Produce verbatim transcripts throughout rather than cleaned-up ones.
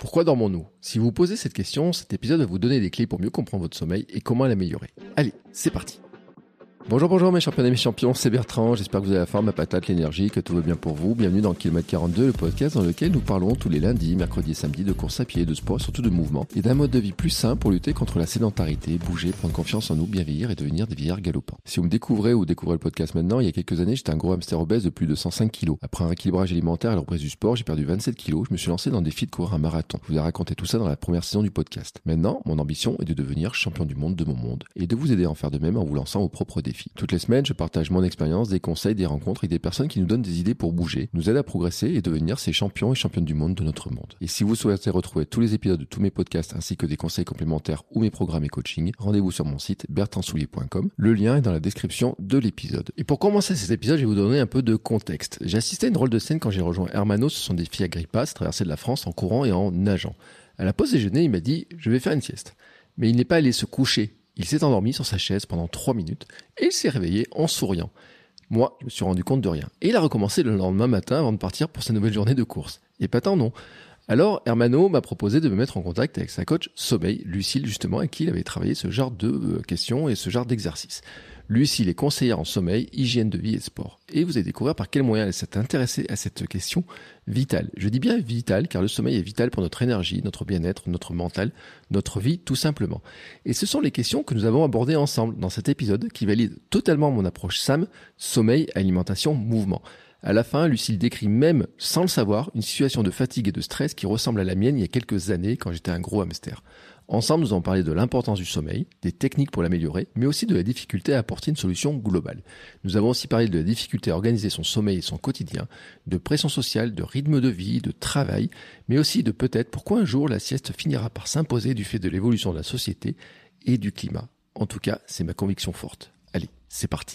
Pourquoi dormons-nous? Si vous posez cette question, cet épisode va vous donner des clés pour mieux comprendre votre sommeil et comment l'améliorer. Allez, c'est parti. Bonjour, bonjour mes champions et mes champions, c'est Bertrand, j'espère que vous avez la forme, la patate, l'énergie, que tout va bien pour vous. Bienvenue dans Kilomètre quarante-deux, le podcast dans lequel nous parlons tous les lundis, mercredis et samedis de course à pied, de sport, surtout de mouvement, et d'un mode de vie plus sain pour lutter contre la sédentarité, bouger, prendre confiance en nous, bien vieillir et devenir des vieillards galopants. Si vous me découvrez ou découvrez le podcast maintenant, il y a quelques années, j'étais un gros hamster obèse de plus de cent cinq kilos. Après un rééquilibrage alimentaire et la reprise du sport, j'ai perdu vingt-sept kilos, je me suis lancé dans le défi de courir un marathon. Je vous ai raconté tout ça dans la première saison du podcast. Maintenant, mon ambition est de devenir champion du monde de mon monde, et de vous aider à en faire de même en vous lançant vos propres défis. Toutes les semaines, je partage mon expérience, des conseils, des rencontres et des personnes qui nous donnent des idées pour bouger, nous aident à progresser et devenir ces champions et championnes du monde de notre monde. Et si vous souhaitez retrouver tous les épisodes de tous mes podcasts ainsi que des conseils complémentaires ou mes programmes et coaching, rendez-vous sur mon site bertrand soulier point com. Le lien est dans la description de l'épisode. Et pour commencer cet épisode, je vais vous donner un peu de contexte. J'ai assisté à une drôle de scène quand j'ai rejoint Hermano sur son défi Agrippa, se traverser de la France en courant et en nageant. À la pause déjeuner, il m'a dit « je vais faire une sieste ». Mais il n'est pas allé se coucher. Il s'est endormi sur sa chaise pendant trois minutes et il s'est réveillé en souriant. Moi, je me suis rendu compte de rien. Et il a recommencé le lendemain matin avant de partir pour sa nouvelle journée de course. Et pas tant non. Alors, Hermano m'a proposé de me mettre en contact avec sa coach sommeil, Lucile justement, avec qui il avait travaillé ce genre de questions et ce genre d'exercice. Lucile est conseillère en sommeil, hygiène de vie et sport. Et vous allez découvrir par quel moyen elle s'est intéressée à cette question vitale. Je dis bien vitale, car le sommeil est vital pour notre énergie, notre bien-être, notre mental, notre vie, tout simplement. Et ce sont les questions que nous avons abordées ensemble dans cet épisode qui valide totalement mon approche S A M, sommeil, alimentation, mouvement. À la fin, Lucile décrit même, sans le savoir, une situation de fatigue et de stress qui ressemble à la mienne il y a quelques années quand j'étais un gros hamster. Ensemble, nous avons parlé de l'importance du sommeil, des techniques pour l'améliorer, mais aussi de la difficulté à apporter une solution globale. Nous avons aussi parlé de la difficulté à organiser son sommeil et son quotidien, de pression sociale, de rythme de vie, de travail, mais aussi de peut-être pourquoi un jour la sieste finira par s'imposer du fait de l'évolution de la société et du climat. En tout cas, c'est ma conviction forte. Allez, c'est parti.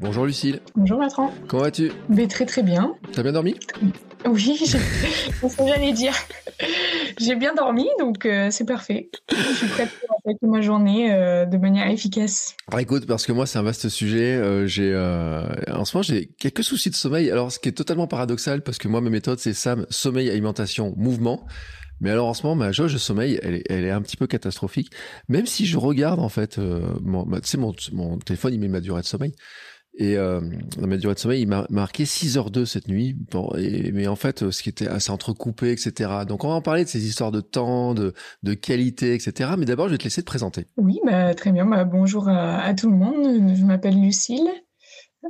Bonjour Lucile. Bonjour Bertrand. Comment vas-tu? Mais très très bien. T'as bien dormi? Oui, j'ai... on sait j'allais dire. J'ai bien dormi, donc euh, c'est parfait. Je suis prête pour faire ma journée euh, de manière efficace. Ah, écoute, parce que moi c'est un vaste sujet. Euh, j'ai euh, en ce moment j'ai quelques soucis de sommeil. Alors ce qui est totalement paradoxal, parce que moi ma méthode c'est S A M, sommeil, alimentation, mouvement. Mais alors en ce moment, ma jauge de sommeil, elle est, elle est un petit peu catastrophique. Même si je regarde en fait, euh, mon, bah, tu sais mon, mon téléphone, il met ma durée de sommeil. Et euh, dans ma durée de sommeil, il m'a marqué six heures deux cette nuit. Bon, et, mais en fait, ce qui était assez entrecoupé, et cetera. Donc, on va en parler de ces histoires de temps, de, de qualité, et cetera. Mais d'abord, je vais te laisser te présenter. Oui, bah, très bien. Bah, bonjour à, à tout le monde. Je m'appelle Lucile.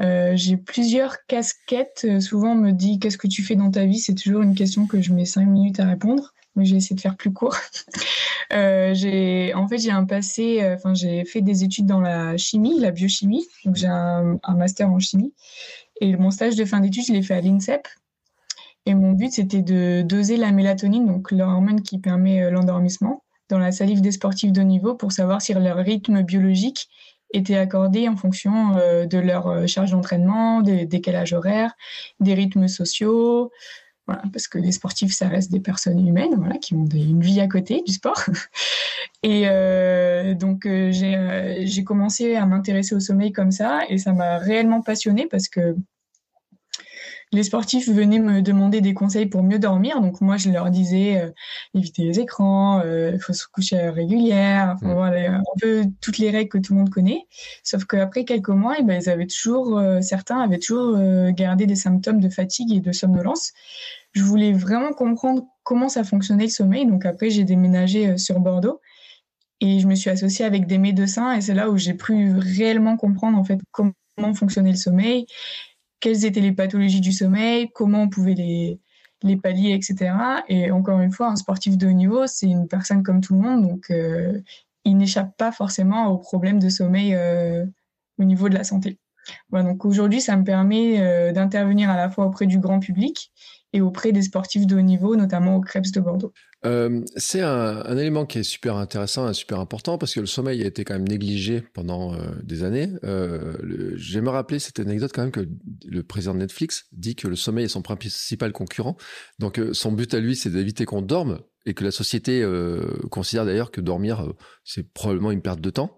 Euh, j'ai plusieurs casquettes. Souvent, on me dit « qu'est-ce que tu fais dans ta vie ?» C'est toujours une question que je mets cinq minutes à répondre. Mais j'ai essayé de faire plus court. Euh, j'ai, en fait, j'ai un passé, enfin, euh, j'ai fait des études dans la chimie, la biochimie. Donc, j'ai un, un master en chimie. Et mon stage de fin d'études, je l'ai fait à l'INSEP. Et mon but, c'était de doser la mélatonine, donc l'hormone qui permet euh, l'endormissement, dans la salive des sportifs de haut niveau pour savoir si leur rythme biologique était accordé en fonction euh, de leur charge d'entraînement, des décalages horaires, des rythmes sociaux. Voilà, parce que les sportifs, ça reste des personnes humaines, voilà, qui ont des, une vie à côté du sport. Et euh, donc, euh, j'ai, euh, j'ai commencé à m'intéresser au sommeil comme ça, et ça m'a réellement passionnée parce que les sportifs venaient me demander des conseils pour mieux dormir. Donc, moi, je leur disais euh, éviter les écrans, il euh, faut se coucher à l'heure régulière, enfin, voilà, un peu toutes les règles que tout le monde connaît. Sauf qu'après quelques mois, eh ben, ils avaient toujours, euh, certains avaient toujours euh, gardé des symptômes de fatigue et de somnolence. Je voulais vraiment comprendre comment ça fonctionnait le sommeil. Donc après, j'ai déménagé sur Bordeaux et je me suis associée avec des médecins. Et c'est là où j'ai pu réellement comprendre en fait comment fonctionnait le sommeil, quelles étaient les pathologies du sommeil, comment on pouvait les, les pallier, et cetera. Et encore une fois, un sportif de haut niveau, c'est une personne comme tout le monde. Donc, euh, il n'échappe pas forcément aux problèmes de sommeil euh, au niveau de la santé. Voilà, donc aujourd'hui, ça me permet euh, d'intervenir à la fois auprès du grand public et auprès des sportifs de haut niveau, notamment aux Creps de Bordeaux. Euh, c'est un, un élément qui est super intéressant et super important parce que le sommeil a été quand même négligé pendant euh, des années. Euh, le, je me rappelais cette anecdote quand même que le président de Netflix dit que le sommeil est son principal concurrent. Donc euh, son but à lui, c'est d'éviter qu'on dorme et que la société euh, considère d'ailleurs que dormir, euh, c'est probablement une perte de temps.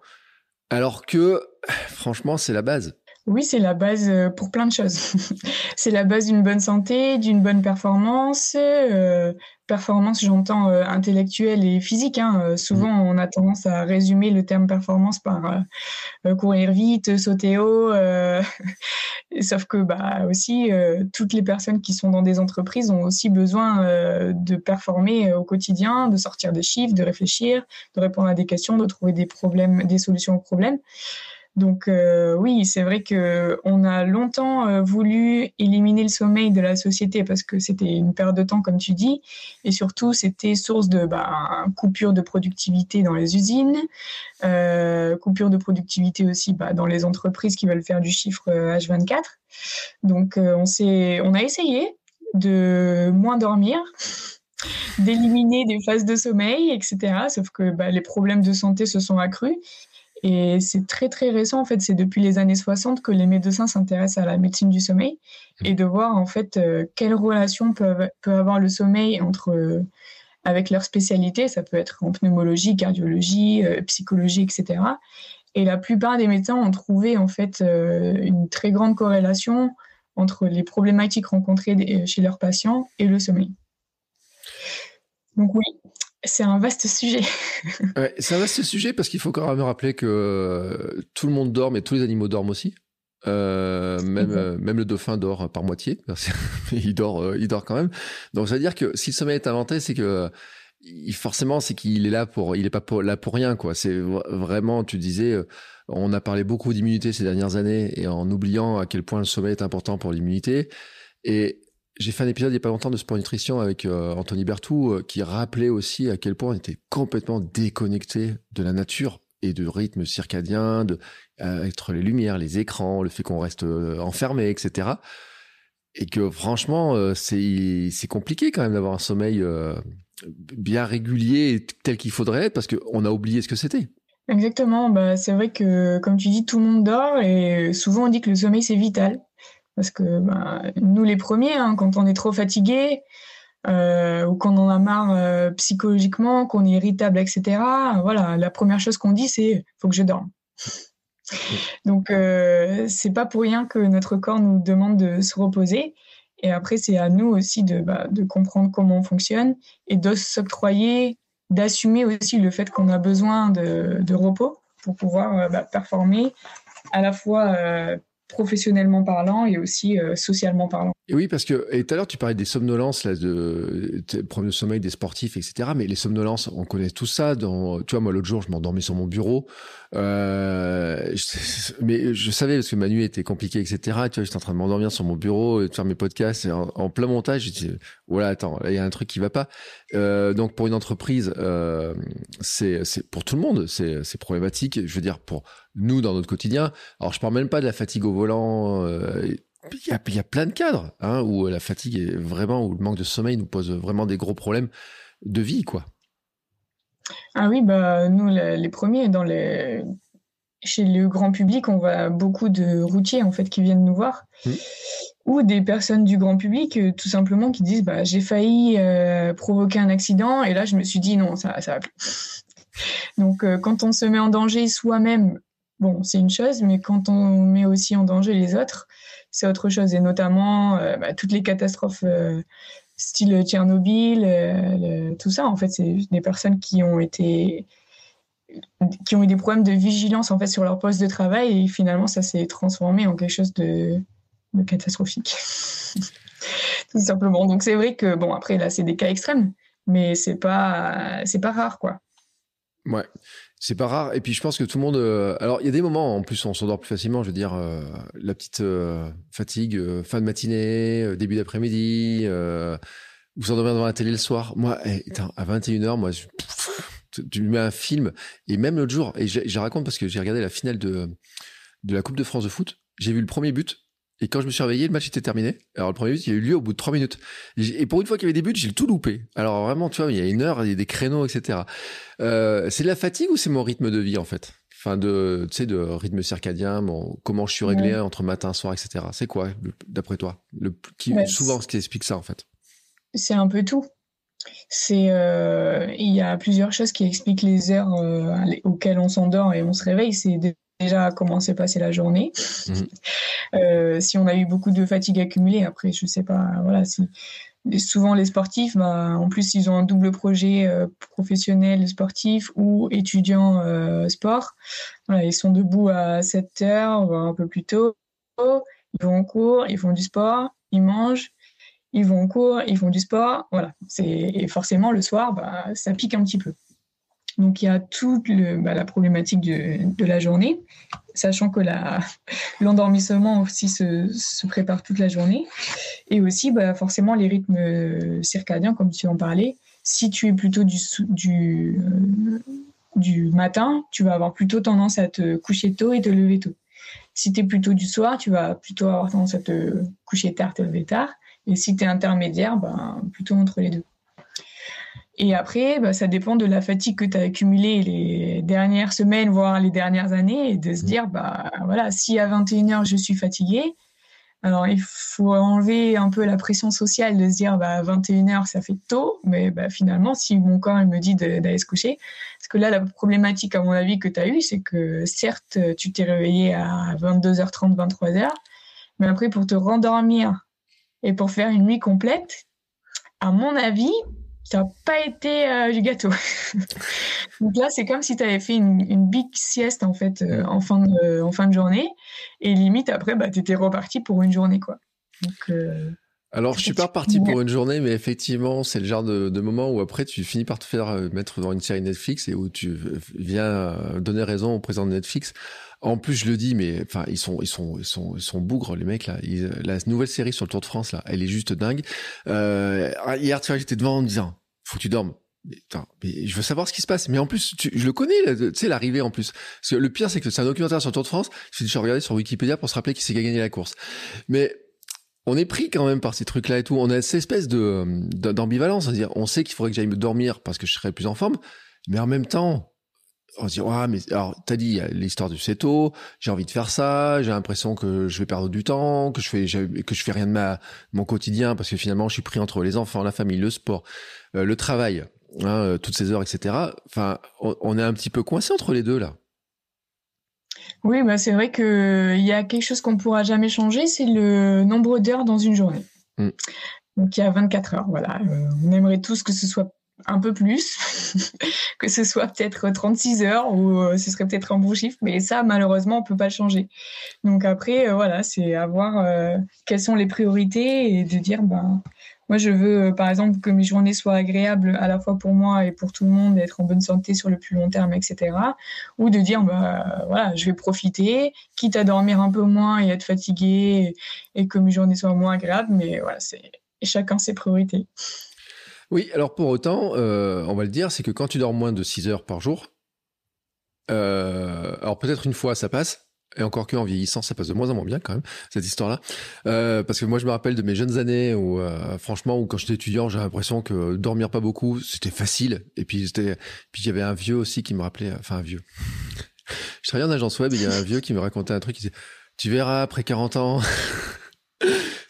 Alors que, franchement, c'est la base. Oui, c'est la base pour plein de choses. C'est la base d'une bonne santé, d'une bonne performance. Euh, performance, j'entends euh, intellectuelle et physique. Hein. Euh, souvent, on a tendance à résumer le terme performance par euh, courir vite, sauter haut. Euh... Sauf que bah, aussi, euh, toutes les personnes qui sont dans des entreprises ont aussi besoin euh, de performer au quotidien, de sortir des chiffres, de réfléchir, de répondre à des questions, de trouver des problèmes, des solutions aux problèmes. Donc euh, oui, c'est vrai qu'on a longtemps euh, voulu éliminer le sommeil de la société parce que c'était une perte de temps, comme tu dis. Et surtout, c'était source de bah, coupure de productivité dans les usines, euh, coupure de productivité aussi bah, dans les entreprises qui veulent faire du chiffre euh, H vingt-quatre. Donc euh, on, s'est, on a essayé de moins dormir, d'éliminer des phases de sommeil, et cetera. Sauf que bah, les problèmes de santé se sont accrus. Et c'est très, très récent, en fait. C'est depuis les années soixante que les médecins s'intéressent à la médecine du sommeil et de voir, en fait, euh, quelle relation peut, av- peut avoir le sommeil entre, euh, avec leur spécialité. Ça peut être en pneumologie, cardiologie, euh, psychologie, et cetera. Et la plupart des médecins ont trouvé, en fait, euh, une très grande corrélation entre les problématiques rencontrées d- chez leurs patients et le sommeil. Donc, oui. C'est un vaste sujet. Ouais, c'est un vaste sujet parce qu'il faut quand même rappeler que tout le monde dort, mais tous les animaux dorment aussi. Euh, même, euh, même le dauphin dort par moitié. il, dort, euh, il dort quand même. Donc, ça veut dire que si le sommeil est inventé, c'est que il, forcément, c'est qu'il est là pour... Il n'est pas pour, là pour rien, quoi. C'est vraiment, tu disais, on a parlé beaucoup d'immunité ces dernières années et en oubliant à quel point le sommeil est important pour l'immunité. Et... J'ai fait un épisode il n'y a pas longtemps de Sport Nutrition avec euh, Anthony Berthoud euh, qui rappelait aussi à quel point on était complètement déconnecté de la nature et du rythme circadien, de, euh, entre les lumières, les écrans, le fait qu'on reste euh, enfermé, et cetera. Et que franchement, euh, c'est, c'est compliqué quand même d'avoir un sommeil euh, bien régulier tel qu'il faudrait parce qu'on a oublié ce que c'était. Exactement. Bah, c'est vrai que, comme tu dis, tout le monde dort et souvent on dit que le sommeil, c'est vital. Parce que bah, nous, les premiers, hein, quand on est trop fatigué euh, ou quand on en a marre euh, psychologiquement, qu'on est irritable, et cetera, voilà, la première chose qu'on dit, c'est « faut que je dorme ». Donc, euh, c'est pas pour rien que notre corps nous demande de se reposer. Et après, c'est à nous aussi de, bah, de comprendre comment on fonctionne et de s'octroyer, d'assumer aussi le fait qu'on a besoin de, de repos pour pouvoir euh, bah, performer à la fois euh, professionnellement parlant et aussi euh, socialement parlant. Et oui, parce que et tout à l'heure, tu parlais des somnolences, là, de, de, de, de sommeil des sportifs, et cetera. Mais les somnolences, on connaît tout ça. Dans, tu vois, moi, l'autre jour, je m'endormais sur mon bureau. Euh, je, mais je savais, parce que ma nuit était compliquée, et cetera. Tu vois, j'étais en train de m'endormir sur mon bureau, de faire mes podcasts. Et en, en plein montage, je disais, voilà, attends, là, il y a un truc qui ne va pas. Euh, donc, pour une entreprise, euh, c'est, c'est pour tout le monde, c'est, c'est problématique. Je veux dire, pour... nous, dans notre quotidien, alors je ne parle même pas de la fatigue au volant, il y a, y a plein de cadres hein, où la fatigue est vraiment, où le manque de sommeil nous pose vraiment des gros problèmes de vie, quoi. Ah oui, bah, nous, les, les premiers, dans les... chez le grand public, on voit beaucoup de routiers en fait, qui viennent nous voir, mmh. ou des personnes du grand public, tout simplement, qui disent bah, « j'ai failli euh, provoquer un accident et là, je me suis dit non, ça, ça va plus ». Donc, euh, quand on se met en danger soi-même, bon, c'est une chose, mais quand on met aussi en danger les autres, c'est autre chose. Et notamment, euh, bah, toutes les catastrophes euh, style Tchernobyl, euh, le, tout ça, en fait, c'est des personnes qui ont été, qui ont eu des problèmes de vigilance en fait, sur leur poste de travail et finalement, ça s'est transformé en quelque chose de, de catastrophique, tout simplement. Donc, c'est vrai que, bon, après, là, c'est des cas extrêmes, mais c'est pas, c'est pas rare, quoi. Ouais. C'est pas rare. Et puis, je pense que tout le monde... Euh... Alors, il y a des moments, en plus, on s'endort plus facilement. Je veux dire, euh, la petite euh, fatigue, euh, fin de matinée, euh, début d'après-midi, euh, vous s'endormez devant la télé le soir. Moi, eh, attends, à vingt et une heures, moi, je... Pff, tu mets un film. Et même l'autre jour, et je, je raconte parce que j'ai regardé la finale de, de la Coupe de France de foot, j'ai vu le premier but. Et quand je me suis réveillé, le match était terminé. Alors, le premier but, il a eu lieu au bout de trois minutes. Et pour une fois qu'il y avait des buts, j'ai tout loupé. Alors, vraiment, tu vois, il y a une heure, il y a des créneaux, et cetera. Euh, c'est de la fatigue ou c'est mon rythme de vie, en fait? Enfin, de, tu sais, de rythme circadien, mon, comment je suis réglé ouais. entre matin, soir, et cetera. C'est quoi, le, d'après toi, le, qui, ouais, souvent, ce qui explique ça, en fait? C'est un peu tout. C'est, euh, il y a plusieurs choses qui expliquent les heures euh, auxquelles on s'endort et on se réveille. C'est des... déjà comment s'est passée la journée, mmh. euh, si on a eu beaucoup de fatigue accumulée. Après, je sais pas, voilà, si souvent les sportifs, bah, en plus ils ont un double projet euh, professionnel sportif ou étudiant euh, sport, voilà, ils sont debout à sept heures, voire un peu plus tôt, ils vont en cours, ils font du sport, ils mangent, ils vont en cours, ils font du sport, voilà. C'est... et forcément le soir, bah, ça pique un petit peu. Donc, il y a toute le, bah, la problématique de, de la journée, sachant que la, l'endormissement aussi se, se prépare toute la journée. Et aussi, bah, forcément, les rythmes circadiens, comme tu en parlais. Si tu es plutôt du, du, euh, du matin, tu vas avoir plutôt tendance à te coucher tôt et te lever tôt. Si tu es plutôt du soir, tu vas plutôt avoir tendance à te coucher tard, te lever tard. Et si tu es intermédiaire, bah, plutôt entre les deux. Et après, bah, ça dépend de la fatigue que tu as accumulée les dernières semaines, voire les dernières années, et de se dire, bah, voilà, si à vingt et une heures, je suis fatiguée, alors il faut enlever un peu la pression sociale de se dire, bah, vingt et une heures, ça fait tôt, mais bah, finalement, si mon corps il me dit de, d'aller se coucher, parce que là, la problématique, à mon avis, que tu as eue, c'est que certes, tu t'es réveillée à vingt-deux heures trente, vingt-trois heures, mais après, pour te rendormir et pour faire une nuit complète, à mon avis... tu n'as pas été euh, du gâteau. Donc là, c'est comme si tu avais fait une, une big sieste en, fait, euh, en, fin de, euh, en fin de journée. Et limite, après, bah, tu étais reparti pour une journée, quoi. Donc, euh, alors, je ne suis pas reparti pour une journée, mais effectivement, c'est le genre de, de moment où après, tu finis par te faire mettre dans une série Netflix et où tu viens donner raison au président de Netflix. En plus, je le dis, mais enfin, ils sont, ils sont, ils sont, ils sont bougres les mecs là. Ils, la nouvelle série sur le Tour de France là, elle est juste dingue. Euh, hier, tu vois, j'étais devant en me disant, faut que tu dormes. Mais, attends, mais je veux savoir ce qui se passe. Mais en plus, tu, je le connais, tu sais, l'arrivée en plus. Parce que le pire, c'est que c'est un documentaire sur le Tour de France. Je suis regardé sur Wikipédia pour se rappeler qui c'est qui a gagné la course. Mais on est pris quand même par ces trucs-là et tout. On a cette espèce de d'ambivalence, c'est-à-dire, on sait qu'il faudrait que j'aille me dormir parce que je serais plus en forme, mais en même temps. On se dit, ah, mais alors, t'as dit l'histoire du CETO, j'ai envie de faire ça, j'ai l'impression que je vais perdre du temps, que je fais, que je fais rien de ma, mon quotidien, parce que finalement, je suis pris entre les enfants, la famille, le sport, euh, le travail, hein, euh, toutes ces heures, et cetera. Enfin, on, on est un petit peu coincé entre les deux, là. Oui, bah, c'est vrai qu'il y a quelque chose qu'on ne pourra jamais changer, c'est le nombre d'heures dans une journée. Mmh. Donc, il y a vingt-quatre heures, voilà. Euh, on aimerait tous que ce soit un peu plus, que ce soit peut-être trente-six heures ou euh, ce serait peut-être un bon chiffre, mais ça, malheureusement, on ne peut pas le changer. Donc après, euh, voilà, c'est à voir euh, quelles sont les priorités et de dire, ben, moi, je veux, euh, par exemple, que mes journées soient agréables à la fois pour moi et pour tout le monde, être en bonne santé sur le plus long terme, et cetera. Ou de dire, ben, voilà, je vais profiter, quitte à dormir un peu moins et être fatigué et, et que mes journées soient moins agréables, mais voilà, c'est chacun ses priorités. Oui, alors pour autant, euh, on va le dire, c'est que quand tu dors moins de six heures par jour, euh, alors peut-être une fois ça passe, et encore qu'en vieillissant, ça passe de moins en moins bien quand même, cette histoire-là. Euh, parce que moi, je me rappelle de mes jeunes années où, euh, franchement, où quand j'étais étudiant, j'avais l'impression que dormir pas beaucoup, c'était facile. Et puis, c'était... puis il y avait un vieux aussi qui me rappelait, enfin un vieux. Je travaillais en agence web et il y avait un vieux qui me racontait un truc, il disait « Tu verras, après quarante ans... »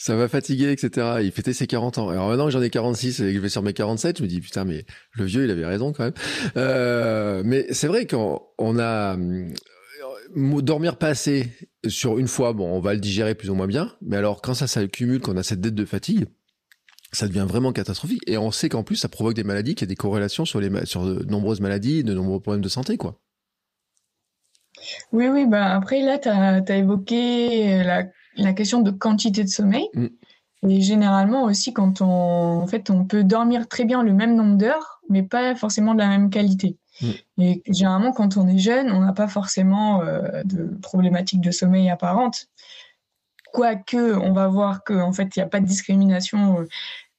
Ça m'a fatigué, et cetera. Il fêtait ses quarante ans. Alors maintenant que j'en ai quarante-six et que je vais sur mes quarante-sept, je me dis, putain, mais le vieux, il avait raison quand même. Euh, mais c'est vrai qu'on on a... Dormir pas assez sur une fois, bon, on va le digérer plus ou moins bien. Mais alors, quand ça s'accumule, qu'on a cette dette de fatigue, ça devient vraiment catastrophique. Et on sait qu'en plus, ça provoque des maladies, qu'il y a des corrélations sur, les ma- sur de nombreuses maladies, de nombreux problèmes de santé, quoi. Oui, oui. Bah après, là, t'as, t'as évoqué la... la question de quantité de sommeil. Mmh. Et généralement aussi, quand on, en fait, on peut dormir très bien le même nombre d'heures, mais pas forcément de la même qualité. Mmh. Et généralement, quand on est jeune, on n'a pas forcément euh, de problématique de sommeil apparente. Quoique, on va voir qu'en fait, il n'y a pas de discrimination.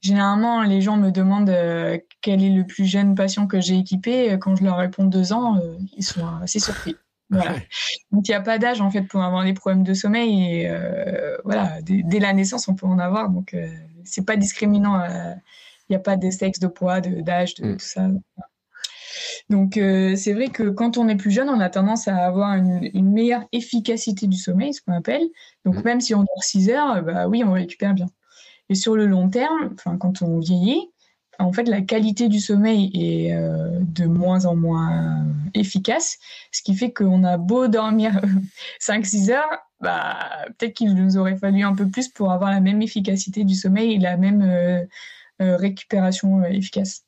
Généralement, les gens me demandent euh, quel est le plus jeune patient que j'ai équipé. Quand je leur réponds deux ans, euh, ils sont assez surpris. Voilà. Donc, il n'y a pas d'âge, en fait, pour avoir des problèmes de sommeil. Et, euh, voilà, dès, dès la naissance, on peut en avoir. Donc, euh, ce n'est pas discriminant. Il euh, n'y a pas de sexe, de poids, de, d'âge, de mm. tout ça. Donc, euh, c'est vrai que quand on est plus jeune, on a tendance à avoir une, une meilleure efficacité du sommeil, ce qu'on appelle. Donc, mm. même si on dort six heures, bah, oui, on récupère bien. Et sur le long terme, quand on vieillit, en fait, la qualité du sommeil est euh, de moins en moins efficace, ce qui fait qu'on a beau dormir cinq six heures, bah, peut-être qu'il nous aurait fallu un peu plus pour avoir la même efficacité du sommeil et la même euh, euh, récupération euh, efficace.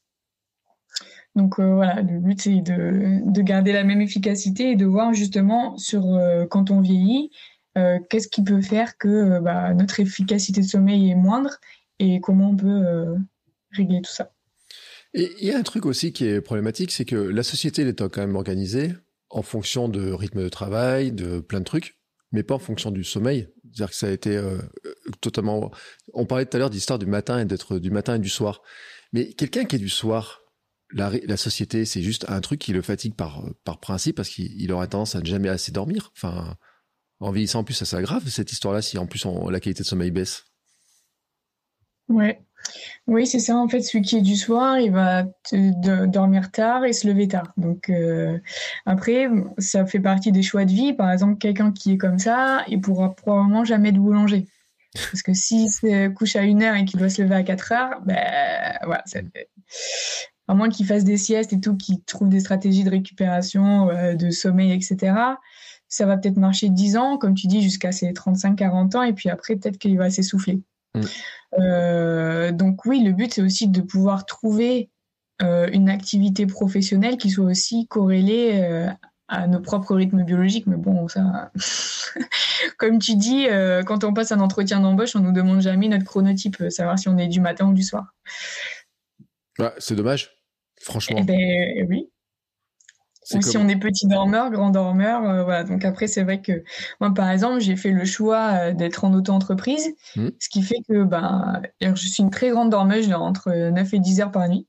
Donc euh, voilà, le but c'est de, de garder la même efficacité et de voir justement sur euh, quand on vieillit, euh, qu'est-ce qui peut faire que euh, bah, notre efficacité de sommeil est moindre et comment on peut... Euh, régler tout ça. Et il y a un truc aussi qui est problématique, c'est que la société elle est quand même organisée en fonction de rythme de travail, de plein de trucs, mais pas en fonction du sommeil. C'est-à-dire que ça a été euh, totalement... On parlait tout à l'heure d'histoire du matin et d'être du matin et du soir. Mais quelqu'un qui est du soir, la, la société, c'est juste un truc qui le fatigue par, par principe parce qu'il aura tendance à ne jamais assez dormir. Enfin, en vieillissant, en plus, ça s'aggrave cette histoire-là si en plus on, la qualité de sommeil baisse. Ouais. Oui, c'est ça. En fait, celui qui est du soir, il va te, de, dormir tard et se lever tard. Donc, euh, après, ça fait partie des choix de vie. Par exemple, quelqu'un qui est comme ça, il ne pourra probablement jamais être boulanger. Parce que s'il se couche à une heure et qu'il doit se lever à quatre heures, ben, voilà, ça fait... à moins qu'il fasse des siestes et tout, qu'il trouve des stratégies de récupération, euh, de sommeil, et cetera, ça va peut-être marcher dix ans, comme tu dis, jusqu'à ses trente-cinq à quarante ans. Et puis après, peut-être qu'il va s'essouffler. Mmh. Euh, donc oui, le but c'est aussi de pouvoir trouver euh, une activité professionnelle qui soit aussi corrélée euh, à nos propres rythmes biologiques, mais bon ça comme tu dis euh, quand on passe un entretien d'embauche on nous demande jamais notre chronotype, savoir si on est du matin ou du soir. Ouais, c'est dommage franchement. Eh ben, oui. C'est ou comme... si on est petit dormeur, grand dormeur, euh, voilà. Donc après, c'est vrai que moi, par exemple, j'ai fait le choix d'être en auto-entreprise, mmh. ce qui fait que ben, je suis une très grande dormeuse, entre neuf et dix heures par nuit.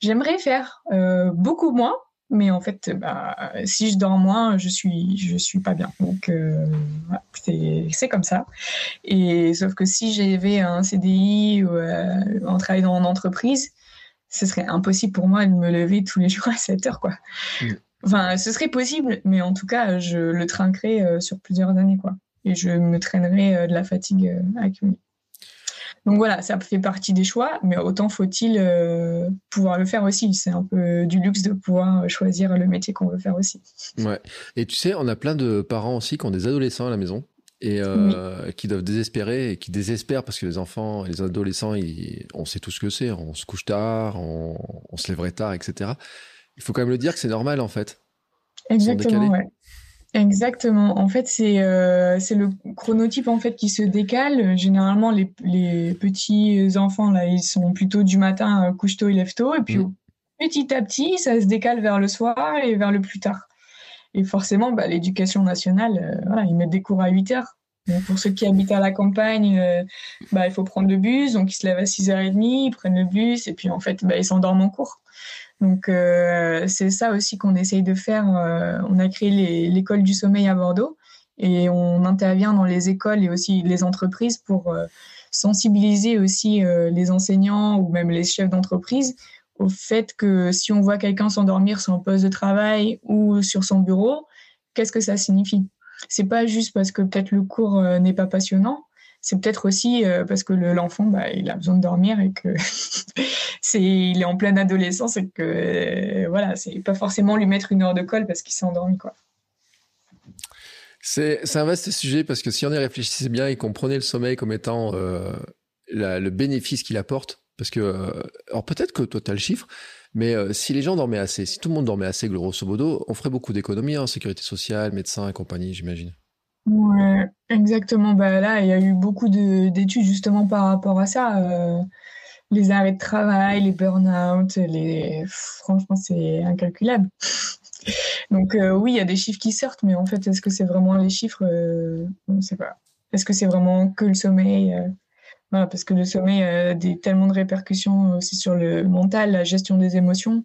J'aimerais faire euh, beaucoup moins, mais en fait, bah, si je dors moins, je suis, je suis pas bien. Donc, euh, voilà, c'est, c'est comme ça. Et sauf que si j'avais un C D I ou euh, en travaillant en entreprise, ce serait impossible pour moi de me lever tous les jours à sept heures, quoi. Mmh. Enfin, ce serait possible, mais en tout cas, je le trinquerais euh, sur plusieurs années, quoi. Et je me traînerais euh, de la fatigue euh, accumulée. Donc voilà, ça fait partie des choix, mais autant faut-il euh, pouvoir le faire aussi. C'est un peu du luxe de pouvoir choisir le métier qu'on veut faire aussi. Ouais. Et tu sais, on a plein de parents aussi qui ont des adolescents à la maison. Et euh, oui. qui doivent désespérer et qui désespèrent parce que les enfants, les adolescents, ils, on sait tout ce que c'est, on se couche tard, on, on se lèverait tard, et cetera. Il faut quand même le dire que c'est normal en fait. Exactement, ouais. Exactement. En fait, c'est euh, c'est le chronotype en fait qui se décale. Généralement, les, les petits enfants là, ils sont plutôt du matin, couche tôt, ils lèvent tôt, et puis mmh. petit à petit, ça se décale vers le soir et vers le plus tard. Et forcément, bah, l'éducation nationale, euh, voilà, ils mettent des cours à huit heures. Donc, pour ceux qui habitent à la campagne, euh, bah, il faut prendre le bus. Donc, ils se lèvent à six heures trente, ils prennent le bus et puis, en fait, bah, ils s'endorment en cours. Donc, euh, c'est ça aussi qu'on essaye de faire. Euh, on a créé les, l'école du sommeil à Bordeaux et on intervient dans les écoles et aussi les entreprises pour euh, sensibiliser aussi euh, les enseignants ou même les chefs d'entreprise au fait que si on voit quelqu'un s'endormir sur un poste de travail ou sur son bureau, qu'est-ce que ça signifie ? C'est pas juste parce que peut-être le cours euh, n'est pas passionnant, c'est peut-être aussi euh, parce que le, l'enfant, bah, il a besoin de dormir et que c'est, il est en pleine adolescence et que euh, voilà, c'est pas forcément lui mettre une heure de colle parce qu'il s'est endormi, quoi. C'est, c'est un vaste sujet parce que si on y réfléchissait bien et qu'on prenait le sommeil comme étant euh, la, le bénéfice qu'il apporte, parce que, alors peut-être que toi, tu as le chiffre, mais euh, si les gens dormaient assez, si tout le monde dormait assez, grosso modo, on ferait beaucoup d'économies en hein, sécurité sociale, médecins et compagnie, j'imagine. Ouais, exactement. Bah, là, il y a eu beaucoup de, d'études justement par rapport à ça. Euh, les arrêts de travail, les burn-out, les... franchement, c'est incalculable. Donc euh, oui, il y a des chiffres qui sortent, mais en fait, est-ce que c'est vraiment les chiffres ? euh, On ne sait pas. Est-ce que c'est vraiment que le sommeil ? euh... Voilà, parce que le sommeil euh, a des, tellement de répercussions aussi sur le mental, la gestion des émotions,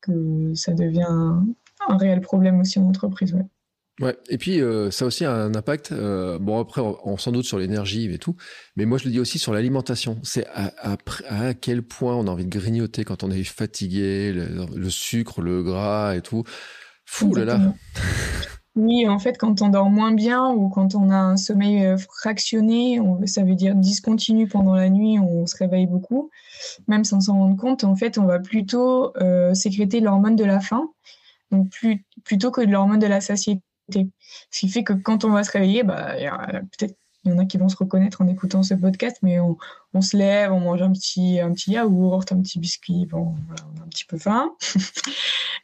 que ça devient un, un réel problème aussi en entreprise. Ouais. Ouais. Et puis, euh, ça a aussi un impact. Euh, bon, après, on, on s'en doute sur l'énergie et tout. Mais moi, je le dis aussi sur l'alimentation. C'est à, à, à quel point on a envie de grignoter quand on est fatigué, le, le sucre, le gras et tout. Fou là là. Oui, en fait, quand on dort moins bien ou quand on a un sommeil fractionné, on, ça veut dire discontinu pendant la nuit, on se réveille beaucoup. Même sans s'en rendre compte, en fait, on va plutôt euh, sécréter l'hormone de la faim, donc plus, plutôt que de l'hormone de la satiété. Ce qui fait que quand on va se réveiller, bah, peut-être il y en a qui vont se reconnaître en écoutant ce podcast, mais on, on se lève, on mange un petit, un petit yaourt, un petit biscuit, bon, voilà, on a un petit peu faim.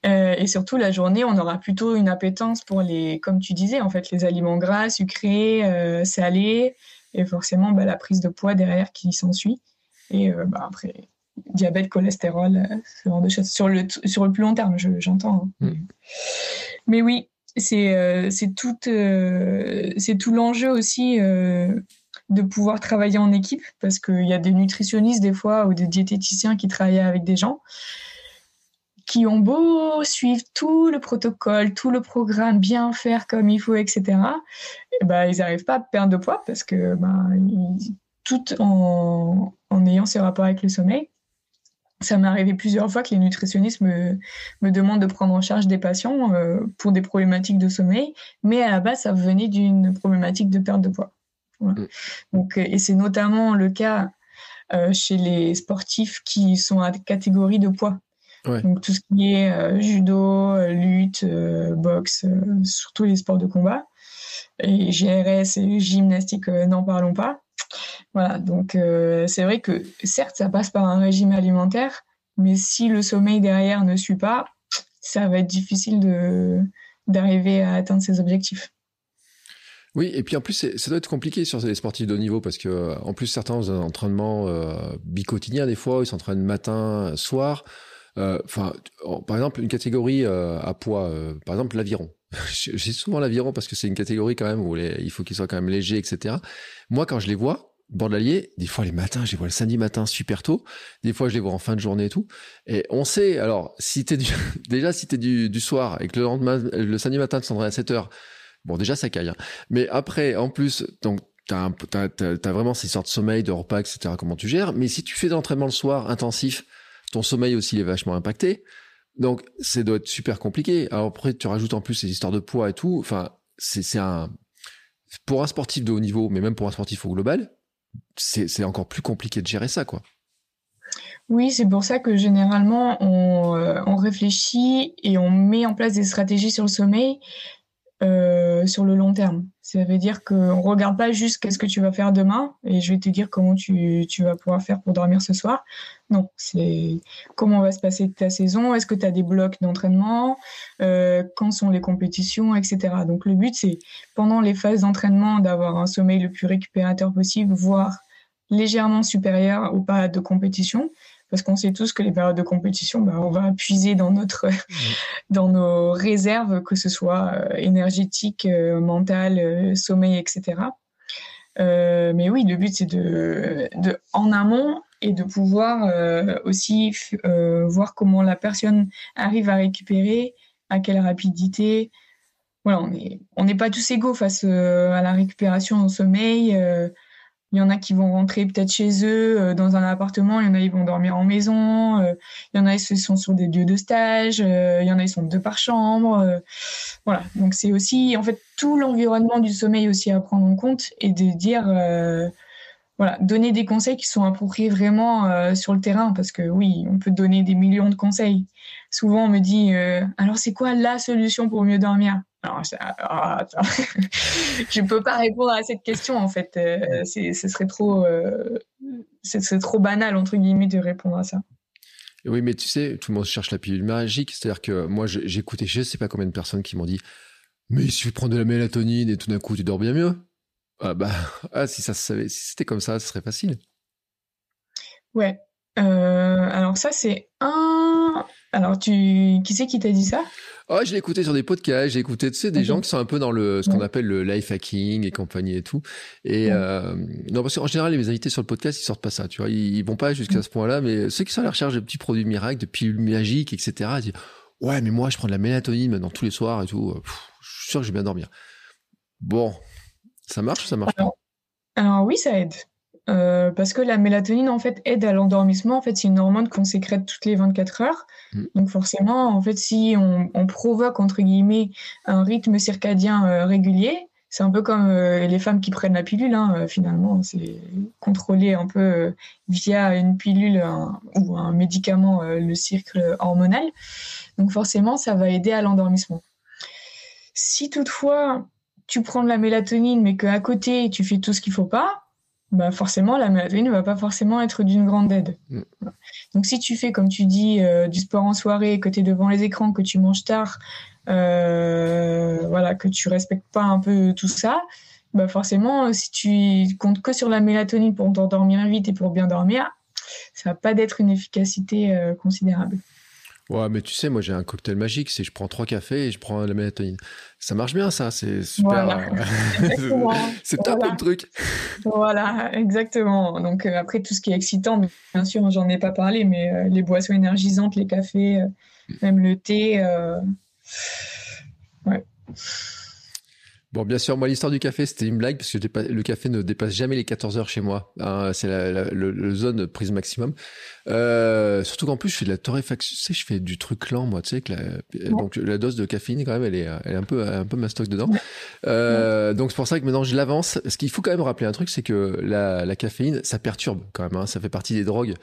euh, et surtout, la journée, on aura plutôt une appétence pour les, comme tu disais, en fait, les aliments gras, sucrés, euh, salés, et forcément bah, la prise de poids derrière qui s'ensuit. Et euh, bah, après, diabète, cholestérol, euh, ce genre de choses. Sur le, sur le plus long terme, je, j'entends. Hein. Mm. Mais oui. C'est, euh, c'est, tout, euh, c'est tout l'enjeu aussi euh, de pouvoir travailler en équipe, parce qu'il y a des nutritionnistes des fois ou des diététiciens qui travaillent avec des gens qui ont beau suivre tout le protocole, tout le programme, bien faire comme il faut, et cetera. Et bah, ils n'arrivent pas à perdre de poids parce que bah, ils, tout en, en ayant ce rapport avec le sommeil. Ça m'est arrivé plusieurs fois que les nutritionnistes me, me demandent de prendre en charge des patients euh, pour des problématiques de sommeil, mais à la base, ça venait d'une problématique de perte de poids. Voilà. Mmh. Donc, et c'est notamment le cas euh, chez les sportifs qui sont à catégorie de poids. Ouais. Donc, tout ce qui est euh, judo, lutte, euh, boxe, euh, surtout les sports de combat, et G R S et gymnastique, euh, n'en parlons pas. Voilà, donc euh, c'est vrai que certes, ça passe par un régime alimentaire, mais si le sommeil derrière ne suit pas, ça va être difficile de, d'arriver à atteindre ses objectifs. Oui, et puis en plus, c'est, ça doit être compliqué sur les sportifs de haut niveau, parce que en plus, certains ont un entraînement euh, bicotidien des fois, ils s'entraînent matin, soir. Euh, par exemple, une catégorie euh, à poids, euh, par exemple l'aviron. J'ai souvent l'aviron parce que c'est une catégorie quand même où les, il faut qu'il soit quand même léger, et cetera. Moi, quand je les vois, bord de l'Allier, des fois les matins, je les vois le samedi matin super tôt. Des fois, je les vois en fin de journée et tout. Et on sait, alors, si t'es du, déjà, si t'es du, du soir et que le lendemain, le samedi matin, tu t'entraînes à sept heures, bon, déjà, ça caille. Hein. Mais après, en plus, donc, t'as, un, t'as, t'as, t'as vraiment ces sortes de sommeil, de repas, et cetera, comment tu gères. Mais si tu fais de l'entraînement le soir intensif, ton sommeil aussi, il est vachement impacté. Donc, ça doit être super compliqué. Alors après, tu rajoutes en plus ces histoires de poids et tout. Enfin, c'est, c'est un, pour un sportif de haut niveau, mais même pour un sportif au global, c'est, c'est encore plus compliqué de gérer ça, quoi. Oui, c'est pour ça que généralement, on, euh, on réfléchit et on met en place des stratégies sur le sommeil euh, sur le long terme. Ça veut dire qu'on ne regarde pas juste qu'est-ce que tu vas faire demain et je vais te dire comment tu, tu vas pouvoir faire pour dormir ce soir. Non, c'est comment va se passer ta saison, est-ce que tu as des blocs d'entraînement, euh, quand sont les compétitions, et cetera. Donc le but, c'est pendant les phases d'entraînement d'avoir un sommeil le plus récupérateur possible, voire légèrement supérieur aux périodes de compétition, parce qu'on sait tous que les périodes de compétition, bah, on va puiser dans, notre dans nos réserves, que ce soit euh, énergétique, euh, mentale, euh, sommeil, et cetera. Euh, mais oui, le but, c'est de, de en amont, et de pouvoir euh, aussi euh, voir comment la personne arrive à récupérer, à quelle rapidité. Voilà, on n'est on n'est pas tous égaux face euh, à la récupération au sommeil. Il euh, y en a qui vont rentrer peut-être chez eux, euh, dans un appartement. Il y en a qui vont dormir en maison. Il euh, y en a qui sont sur des lieux de stage. Il euh, y en a qui sont deux par chambre. Euh, voilà, donc c'est aussi, en fait, tout l'environnement du sommeil aussi à prendre en compte et de dire... Euh, Voilà, donner des conseils qui sont appropriés vraiment euh, sur le terrain, parce que oui, on peut donner des millions de conseils. Souvent, on me dit euh, alors c'est quoi la solution pour mieux dormir ? Alors, oh, je peux pas répondre à cette question en fait. Euh, c'est, ce serait trop, euh, ce serait trop banal entre guillemets de répondre à ça. Oui, mais tu sais, tout le monde cherche la pilule magique. C'est-à-dire que moi, j'ai écouté, je sais pas combien de personnes qui m'ont dit mais il suffit de prendre de la mélatonine et tout d'un coup tu dors bien mieux. Ah bah, ah, si ça se savait, si c'était comme ça, ce serait facile. Ouais. Euh, alors ça, c'est un... Alors, tu... qui c'est qui t'a dit ça ? Oh, je l'ai écouté sur des podcasts, j'ai écouté, tu sais, des okay. gens qui sont un peu dans le, ce qu'on ouais. appelle le life hacking et compagnie et tout. Et ouais. euh, non, parce qu'en général, les invités sur le podcast, ils sortent pas ça, tu vois. Ils, ils vont pas jusqu'à ce point-là, mais ceux qui sont à la recherche de petits produits miracles, de pilules magiques, et cetera, ils disent « Ouais, mais moi, je prends de la mélatonine maintenant tous les soirs et tout. » je suis sûr que je vais bien dormir. Bon, ça marche ou ça marche alors, pas alors oui, ça aide. Euh, parce que la mélatonine, en fait, aide à l'endormissement. En fait, c'est une hormone qu'on sécrète toutes les vingt-quatre heures. Mmh. Donc forcément, en fait, si on, on provoque, entre guillemets, un rythme circadien euh, régulier, c'est un peu comme euh, les femmes qui prennent la pilule, hein, euh, finalement. C'est contrôlé un peu euh, via une pilule un, ou un médicament, euh, le cycle hormonal. Donc forcément, ça va aider à l'endormissement. Si toutefois, tu prends de la mélatonine, mais qu'à côté, tu fais tout ce qu'il ne faut pas, bah forcément, la mélatonine ne va pas forcément être d'une grande aide. Mmh. Donc, si tu fais, comme tu dis, euh, du sport en soirée, que tu es devant les écrans, que tu manges tard, euh, voilà, que tu ne respectes pas un peu tout ça, bah forcément, si tu comptes que sur la mélatonine pour t'endormir vite et pour bien dormir, ça ne va pas d'être une efficacité euh, considérable. Ouais, mais tu sais, moi j'ai un cocktail magique, c'est je prends trois cafés et je prends la mélatonine. Ça marche bien, ça, c'est super. Voilà. C'est top voilà. Comme truc. Voilà, exactement. Donc euh, après, tout ce qui est excitant, bien sûr, j'en ai pas parlé, mais euh, les boissons énergisantes, les cafés, euh, même le thé. Euh... Ouais. Bon, bien sûr, moi, l'histoire du café, c'était une blague parce que le café ne dépasse jamais les quatorze heures chez moi. Hein, c'est la, la le, le zone prise maximum. Euh, surtout qu'en plus, je fais de la torréfaction. Tu sais, je fais du truc lent, moi. Tu sais, que la, ouais. Donc, la dose de caféine, quand même, elle est, elle est un peu, un peu mastoc dedans. Ouais. Euh, ouais. Donc, c'est pour ça que maintenant, je l'avance. Ce qu'il faut quand même rappeler un truc, c'est que la, la caféine, ça perturbe quand même. Hein, ça fait partie des drogues.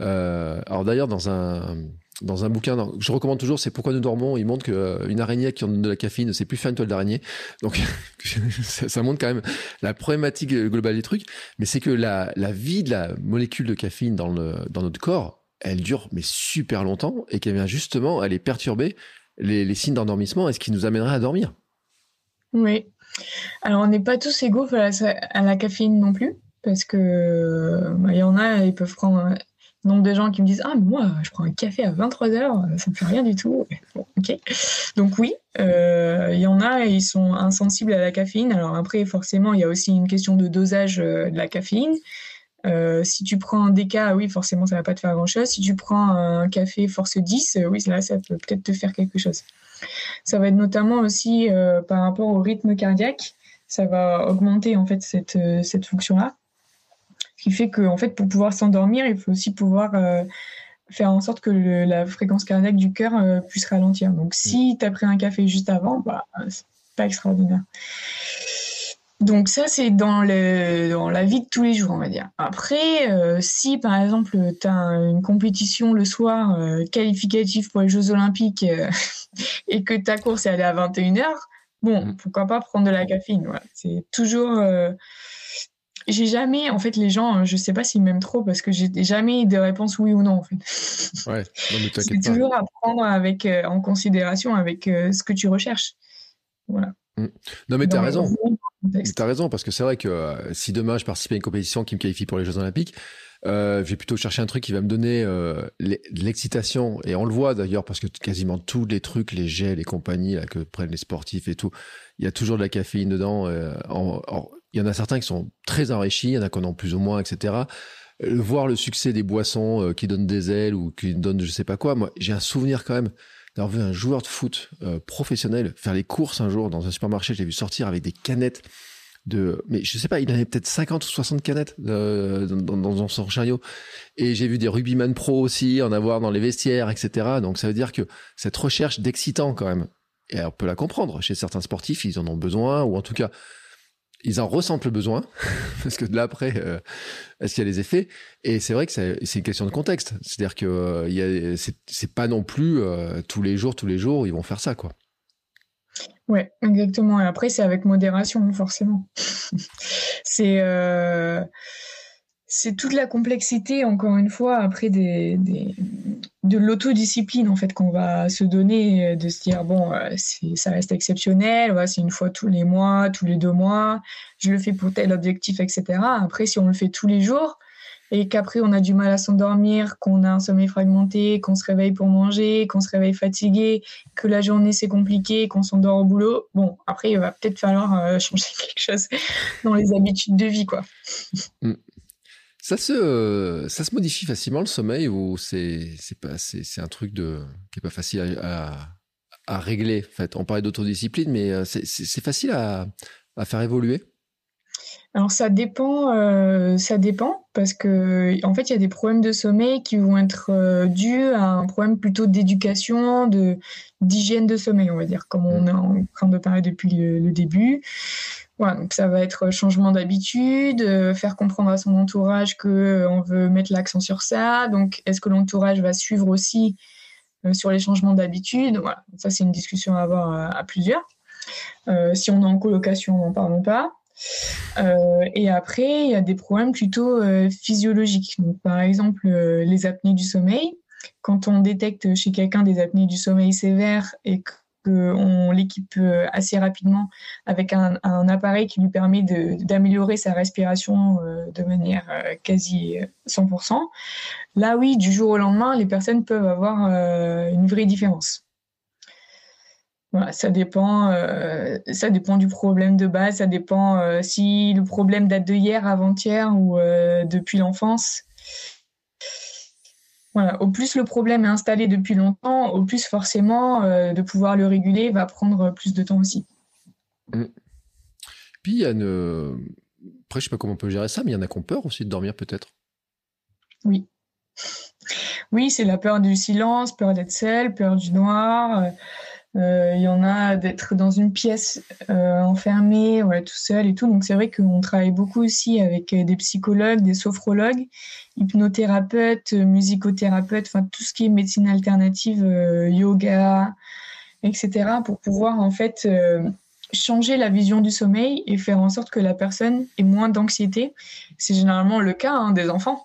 Euh, alors, d'ailleurs, dans un... dans un bouquin que je recommande toujours, c'est Pourquoi nous dormons, il montre qu'une araignée qui en donne de la caféine ne sait plus faire une toile d'araignée. Donc, ça montre quand même la problématique globale des trucs. Mais c'est que la, la vie de la molécule de caféine dans, le, dans notre corps, elle dure mais super longtemps et qu'elle vient justement aller perturber les, les signes d'endormissement et ce qui nous amènerait à dormir. Oui. Alors, on n'est pas tous égaux à la, à la caféine non plus parce que bah, y en a, ils peuvent prendre... Un... nombre de gens qui me disent « Ah, moi, je prends un café à vingt-trois heures, ça me fait rien du tout. » Bon, ok. Donc oui, il euh, y en a, ils sont insensibles à la caféine. Alors après, forcément, il y a aussi une question de dosage euh, de la caféine. Euh, si tu prends un déca, oui, forcément, ça ne va pas te faire grand-chose. Si tu prends un café force dix, euh, oui, là, ça peut peut-être te faire quelque chose. Ça va être notamment aussi euh, par rapport au rythme cardiaque. Ça va augmenter, en fait, cette, euh, cette fonction-là. Ce qui fait que, en fait, pour pouvoir s'endormir, il faut aussi pouvoir euh, faire en sorte que le, la fréquence cardiaque du cœur euh, puisse ralentir. Donc, si tu as pris un café juste avant, bah, c'est pas extraordinaire. Donc, ça, c'est dans, le, dans la vie de tous les jours, on va dire. Après, euh, si, par exemple, tu as une compétition le soir euh, qualificative pour les Jeux Olympiques euh, et que ta course est allée à vingt et une heures, bon, pourquoi pas prendre de la caféine, ouais. C'est toujours... Euh, J'ai jamais, en fait, les gens, je sais pas s'ils m'aiment trop parce que j'ai jamais des réponses oui ou non, en fait. Ouais, non, mais t'inquiète pas. C'est toujours à prendre avec, euh, en considération avec euh, ce que tu recherches. Voilà. Mmh. Non, mais t'as raison. T'as raison, parce que c'est vrai que euh, si demain je participe à une compétition qui me qualifie pour les Jeux Olympiques, euh, je vais plutôt chercher un truc qui va me donner euh, l'excitation. Et on le voit d'ailleurs, parce que quasiment tous les trucs, les gels, les compagnies là, que prennent les sportifs et tout, il y a toujours de la caféine dedans. Euh, en, en, Il y en a certains qui sont très enrichis, il y en a qui en ont plus ou moins, et cetera. Voir le succès des boissons qui donnent des ailes ou qui donnent je sais pas quoi. Moi, j'ai un souvenir quand même d'avoir vu un joueur de foot euh, professionnel faire les courses un jour dans un supermarché. Je l'ai vu sortir avec des canettes de... Mais je sais pas, il en avait peut-être cinquante ou soixante canettes euh, dans, dans, dans son chariot. Et j'ai vu des rugbyman pro aussi en avoir dans les vestiaires, et cetera. Donc, ça veut dire que cette recherche d'excitant quand même, et on peut la comprendre. Chez certains sportifs, ils en ont besoin ou en tout cas... ils en ressentent le besoin, parce que de là après, euh, est-ce qu'il y a les effets? Et c'est vrai que c'est une question de contexte. C'est-à-dire que euh, c'est pas non plus euh, tous les jours, tous les jours, ils vont faire ça, quoi. Ouais, exactement. Et après, c'est avec modération, forcément. c'est euh, c'est toute la complexité, encore une fois, après des, des, de l'autodiscipline, en fait, qu'on va se donner, de se dire, bon, ça reste exceptionnel, ouais, c'est une fois tous les mois, tous les deux mois, je le fais pour tel objectif, et cetera. Après, si on le fait tous les jours et qu'après, on a du mal à s'endormir, qu'on a un sommeil fragmenté, qu'on se réveille pour manger, qu'on se réveille fatigué, que la journée, c'est compliqué, qu'on s'endort au boulot, bon, après, il va peut-être falloir euh, changer quelque chose dans les habitudes de vie, quoi. Mm. Ça se, ça se modifie facilement le sommeil ou c'est, c'est, pas, c'est, c'est un truc de, qui n'est pas facile à, à, à régler, en fait? On parlait d'autodiscipline, mais c'est, c'est, c'est facile à, à faire évoluer? Alors ça dépend, euh, ça dépend parce que en fait il y a des problèmes de sommeil qui vont être euh, dus à un problème plutôt d'éducation, de d'hygiène de sommeil, on va dire, comme on est en train de parler depuis le, le début. Voilà, donc ça va être changement d'habitude, euh, faire comprendre à son entourage que euh, on veut mettre l'accent sur ça. Donc est-ce que l'entourage va suivre aussi euh, sur les changements d'habitude? Voilà, ça c'est une discussion à avoir à, à plusieurs. Euh, si on est en colocation, n'en parlons pas. Euh, et après il y a des problèmes plutôt euh, physiologiques, donc par exemple euh, les apnées du sommeil. Quand on détecte chez quelqu'un des apnées du sommeil sévères et qu'on l'équipe euh, assez rapidement avec un, un appareil qui lui permet de, d'améliorer sa respiration euh, de manière euh, quasi cent pour cent, là oui, du jour au lendemain, les personnes peuvent avoir euh, une vraie différence. Voilà, ça dépend, euh, ça dépend du problème de base, ça dépend euh, si le problème date de hier, avant-hier ou euh, depuis l'enfance. Voilà, au plus le problème est installé depuis longtemps, au plus forcément euh, de pouvoir le réguler va prendre plus de temps aussi. Mmh. Puis il y a une... Après, je ne sais pas comment on peut gérer ça, mais il y en a qui ont peur aussi de dormir peut-être. Oui. Oui, c'est la peur du silence, peur d'être seul, peur du noir... Euh... Il euh, y en a d'être dans une pièce euh, enfermée, voilà, tout seul et tout. Donc c'est vrai qu'on travaille beaucoup aussi avec des psychologues, des sophrologues, hypnothérapeutes, musicothérapeutes, enfin tout ce qui est médecine alternative, euh, yoga, et cetera, pour pouvoir en fait euh, changer la vision du sommeil et faire en sorte que la personne ait moins d'anxiété. C'est généralement le cas hein, des enfants.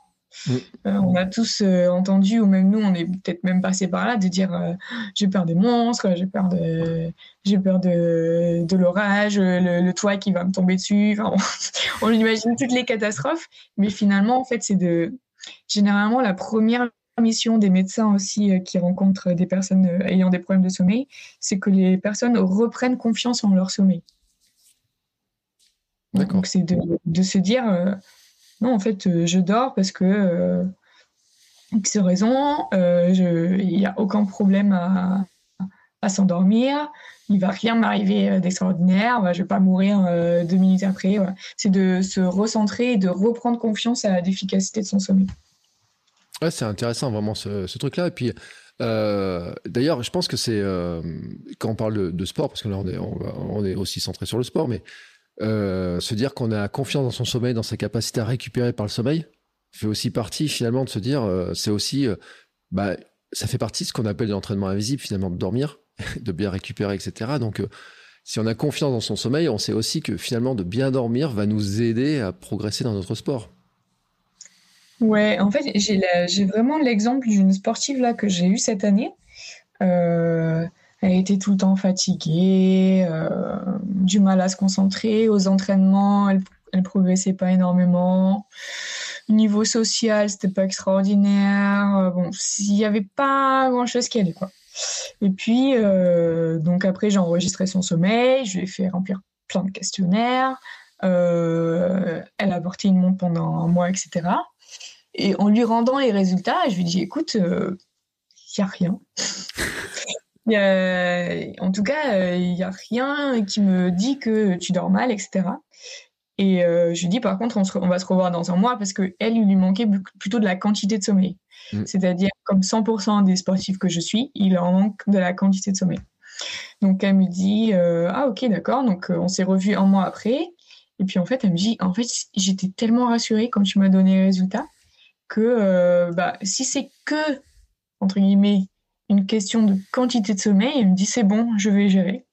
Euh, on a tous euh, entendu, ou même nous on est peut-être même passé par là, de dire euh, j'ai peur des monstres, j'ai peur de, j'ai peur de, de l'orage, le, le toit qui va me tomber dessus, enfin, on, on imagine toutes les catastrophes, mais finalement en fait c'est de, généralement la première mission des médecins aussi euh, qui rencontrent des personnes euh, ayant des problèmes de sommeil, c'est que les personnes reprennent confiance en leur sommeil. D'accord. Donc c'est de, de se dire euh, non, en fait, euh, je dors parce que, euh, X raison, euh, je, il n'y a aucun problème à, à s'endormir, il ne va rien m'arriver d'extraordinaire, bah, je ne vais pas mourir euh, deux minutes après. Voilà. C'est de se recentrer et de reprendre confiance à l'efficacité de son sommeil. Ouais, c'est intéressant, vraiment, ce, ce truc-là. Et puis, euh, d'ailleurs, je pense que c'est, euh, quand on parle de, de sport, parce que là, on est, on, on est aussi centré sur le sport, mais. Euh, se dire qu'on a confiance dans son sommeil, dans sa capacité à récupérer par le sommeil, fait aussi partie finalement de se dire, euh, c'est aussi, euh, bah, ça fait partie de ce qu'on appelle l'entraînement invisible finalement, de dormir, de bien récupérer, et cetera. Donc, euh, si on a confiance dans son sommeil, on sait aussi que finalement de bien dormir va nous aider à progresser dans notre sport. Ouais, en fait, j'ai, la, j'ai vraiment l'exemple d'une sportive là que j'ai eue cette année. Euh... Elle était tout le temps fatiguée, euh, du mal à se concentrer. Aux entraînements, elle ne progressait pas énormément. Niveau social, ce n'était pas extraordinaire. Bon, il n'y avait pas grand-chose qui allait, quoi. Et puis, euh, donc après, j'ai enregistré son sommeil. Je lui ai fait remplir plein de questionnaires. Euh, elle a porté une montre pendant un mois, et cetera. Et en lui rendant les résultats, je lui ai dit, écoute, il euh, n'y a rien. Euh, en tout cas, il euh, n'y a rien qui me dit que tu dors mal, et cetera. Et euh, je lui dis, par contre, on, se re- on va se revoir dans un mois parce qu'elle, il lui manquait bu- plutôt de la quantité de sommeil. Mmh. C'est-à-dire, comme cent pour cent des sportifs que je suis, il en manque de la quantité de sommeil. Donc, elle me dit, euh, ah ok, d'accord, donc euh, on s'est revus un mois après. Et puis, en fait, elle me dit, en fait, j'étais tellement rassurée quand tu m'as donné les résultats que euh, bah, si c'est que, entre guillemets, une question de quantité de sommeil, elle me dit c'est bon, je vais gérer.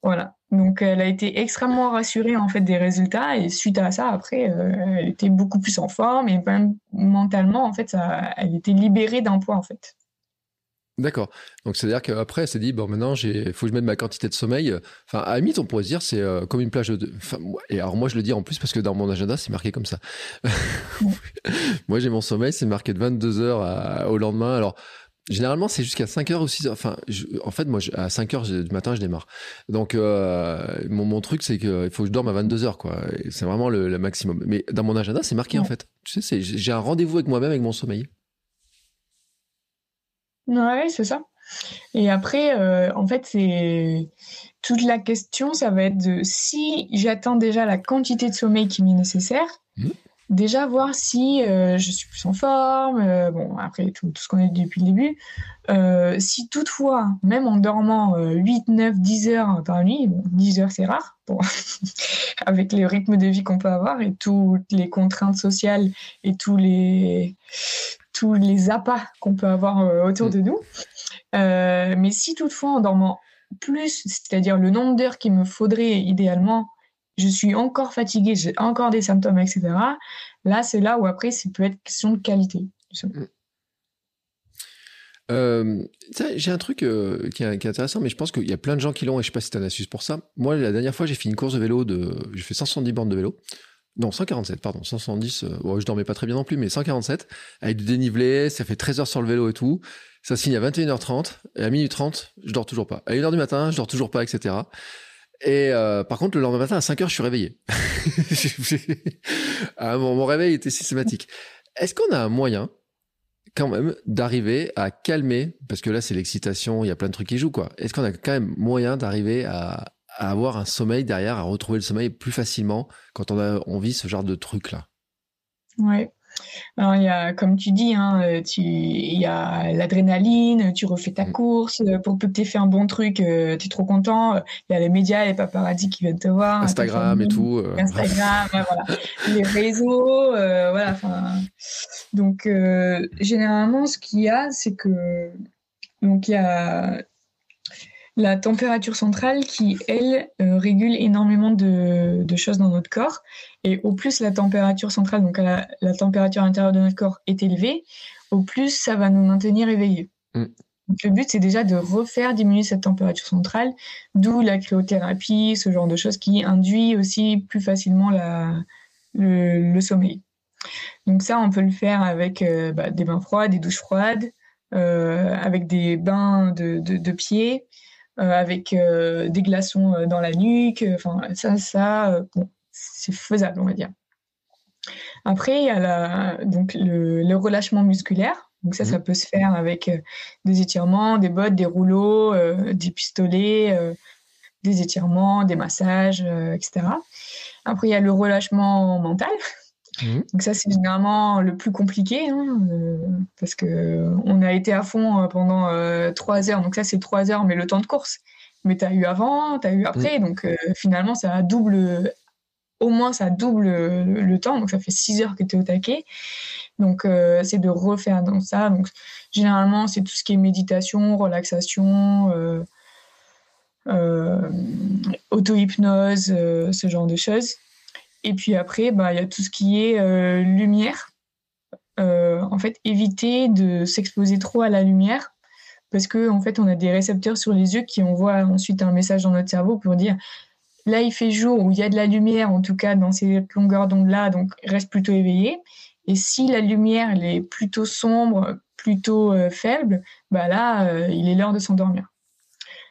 Voilà, donc elle a été extrêmement rassurée en fait des résultats et suite à ça après euh, elle était beaucoup plus en forme et même mentalement en fait ça, elle était libérée d'un poids en fait. D'accord, donc c'est à dire qu'après elle s'est dit bon maintenant il faut que je mette ma quantité de sommeil, enfin à la limite on pourrait se dire c'est euh, comme une plage de, enfin, et alors moi je le dis en plus parce que dans mon agenda c'est marqué comme ça. Moi j'ai mon sommeil, c'est marqué de vingt-deux heures à... au lendemain, alors généralement, c'est jusqu'à cinq heures ou six heures. Enfin, je, en fait, moi, je, à cinq heures du matin, je démarre. Donc, euh, mon, mon truc, c'est qu'il faut que je dorme à vingt-deux heures, quoi. Et c'est vraiment le, le maximum. Mais dans mon agenda, c'est marqué, ouais. En fait. Tu sais, c'est, j'ai un rendez-vous avec moi-même, avec mon sommeil. Ouais, c'est ça. Et après, euh, en fait, c'est... toute la question, ça va être de si j'atteins déjà la quantité de sommeil qui m'est nécessaire, mmh. déjà voir si euh, je suis plus en forme, euh, bon, après tout, tout ce qu'on a dit depuis le début. Euh, si toutefois, même en dormant euh, huit, neuf, dix heures par nuit, bon, dix heures c'est rare, bon, avec le rythme de vie qu'on peut avoir et toutes les contraintes sociales et tous les, tous les appâts qu'on peut avoir euh, autour mmh. de nous. Euh, mais si toutefois, en dormant plus, c'est-à-dire le nombre d'heures qu'il me faudrait idéalement, je suis encore fatiguée, j'ai encore des symptômes, et cetera. Là, c'est là où après, ça peut être question de qualité. Euh, j'ai un truc euh, qui, est, qui est intéressant, mais je pense qu'il y a plein de gens qui l'ont, et je ne sais pas si tu as une astuce pour ça. Moi, la dernière fois, j'ai fait une course de vélo, de... j'ai fait cent soixante-dix bornes de vélo. Non, cent quarante-sept, pardon, cent soixante-dix. Euh, bon, je dormais pas très bien non plus, mais cent quarante-sept, avec du dénivelé, ça fait treize heures sur le vélo et tout. Ça signe à vingt et une heures trente, et à minuit trente, je dors toujours pas. À une heure du matin, je dors toujours pas, et cetera. Et euh, par contre, le lendemain matin, à cinq heures, je suis réveillé. ah, bon, mon réveil était systématique. Est-ce qu'on a un moyen, quand même, d'arriver à calmer, parce que là, c'est l'excitation, il y a plein de trucs qui jouent, quoi. Est-ce qu'on a quand même moyen d'arriver à, à avoir un sommeil derrière, à retrouver le sommeil plus facilement quand on, a, on vit ce genre de truc-là? Ouais. Alors, il y a, comme tu dis, hein, tu, il y a l'adrénaline, tu refais ta course, pour peu que tu aies fait un bon truc, euh, tu es trop content. Il y a les médias, les paparazzi qui viennent te voir. Instagram famille, et tout. Euh... Instagram, ouais, voilà. Les réseaux, euh, voilà. Donc, euh, généralement, ce qu'il y a, c'est que... Donc, il y a la température centrale qui, elle, euh, régule énormément de, de choses dans notre corps. Et au plus la température centrale, donc la, la température intérieure de notre corps est élevée, au plus ça va nous maintenir éveillés. Mmh. Donc le but, c'est déjà de refaire diminuer cette température centrale, d'où la cryothérapie, ce genre de choses qui induit aussi plus facilement la, le, le sommeil. Donc ça, on peut le faire avec euh, bah, des bains froids, des douches froides, euh, avec des bains de, de, de pieds, Euh, avec euh, des glaçons euh, dans la nuque, enfin euh, ça, ça, euh, bon, c'est faisable, on va dire. Après, il y a la, donc le, le relâchement musculaire, donc ça, mmh. ça peut se faire avec euh, des étirements, des bottes, des rouleaux, euh, des pistolets, euh, des étirements, des massages, euh, et cetera. Après, il y a le relâchement mental. Mmh. Donc ça, c'est généralement le plus compliqué, hein, euh, parce qu'on a été à fond pendant euh, trois heures. Donc ça, c'est trois heures, mais le temps de course. Mais tu as eu avant, tu as eu après. Mmh. Donc euh, finalement, ça double, au moins ça double le, le temps. Donc ça fait six heures que tu es au taquet. Donc euh, c'est de refaire dans ça. Donc généralement, c'est tout ce qui est méditation, relaxation, euh, euh, auto-hypnose, euh, ce genre de choses. Et puis après, bah, y a tout ce qui est euh, lumière. Euh, en fait, éviter de s'exposer trop à la lumière parce que en fait, on a des récepteurs sur les yeux qui envoient ensuite un message dans notre cerveau pour dire « Là, il fait jour » ou « Il y a de la lumière, en tout cas, dans ces longueurs d'onde-là, donc reste plutôt éveillé. » Et si la lumière elle est plutôt sombre, plutôt euh, faible, bah là, euh, il est l'heure de s'endormir.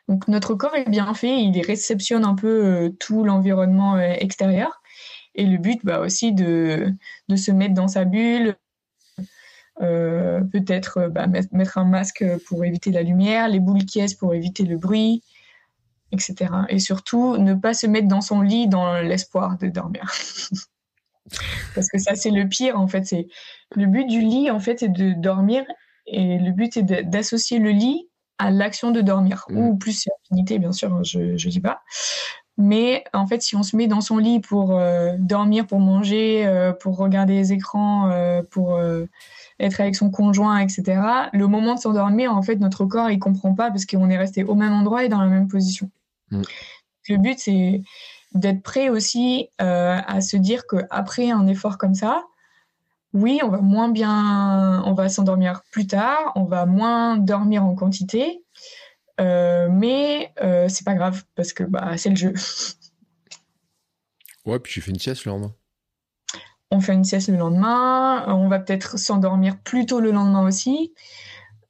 Donc, notre corps est bien fait. Il réceptionne un peu euh, tout l'environnement euh, extérieur. Et le but, bah, aussi, de, de se mettre dans sa bulle, euh, peut-être bah, mettre un masque pour éviter la lumière, les boules qui est pour éviter le bruit, et cetera. Et surtout, ne pas se mettre dans son lit dans l'espoir de dormir. Parce que ça, c'est le pire, en fait. C'est... Le but du lit, en fait, c'est de dormir. Et le but, c'est de, d'associer le lit à l'action de dormir. Mmh. Ou plus c'est affinité, bien sûr, je ne dis pas. Mais en fait, si on se met dans son lit pour euh, dormir, pour manger, euh, pour regarder les écrans, euh, pour euh, être avec son conjoint, et cetera, le moment de s'endormir, en fait, notre corps, il ne comprend pas parce qu'on est resté au même endroit et dans la même position. Mmh. Le but, c'est d'être prêt aussi euh, à se dire qu'après un effort comme ça, oui, on va moins bien, on va s'endormir plus tard, on va moins dormir en quantité. Euh, mais euh, c'est pas grave parce que bah, c'est le jeu. Ouais, puis tu fais une sieste le lendemain. On fait une sieste le lendemain, on va peut-être s'endormir plus tôt le lendemain aussi.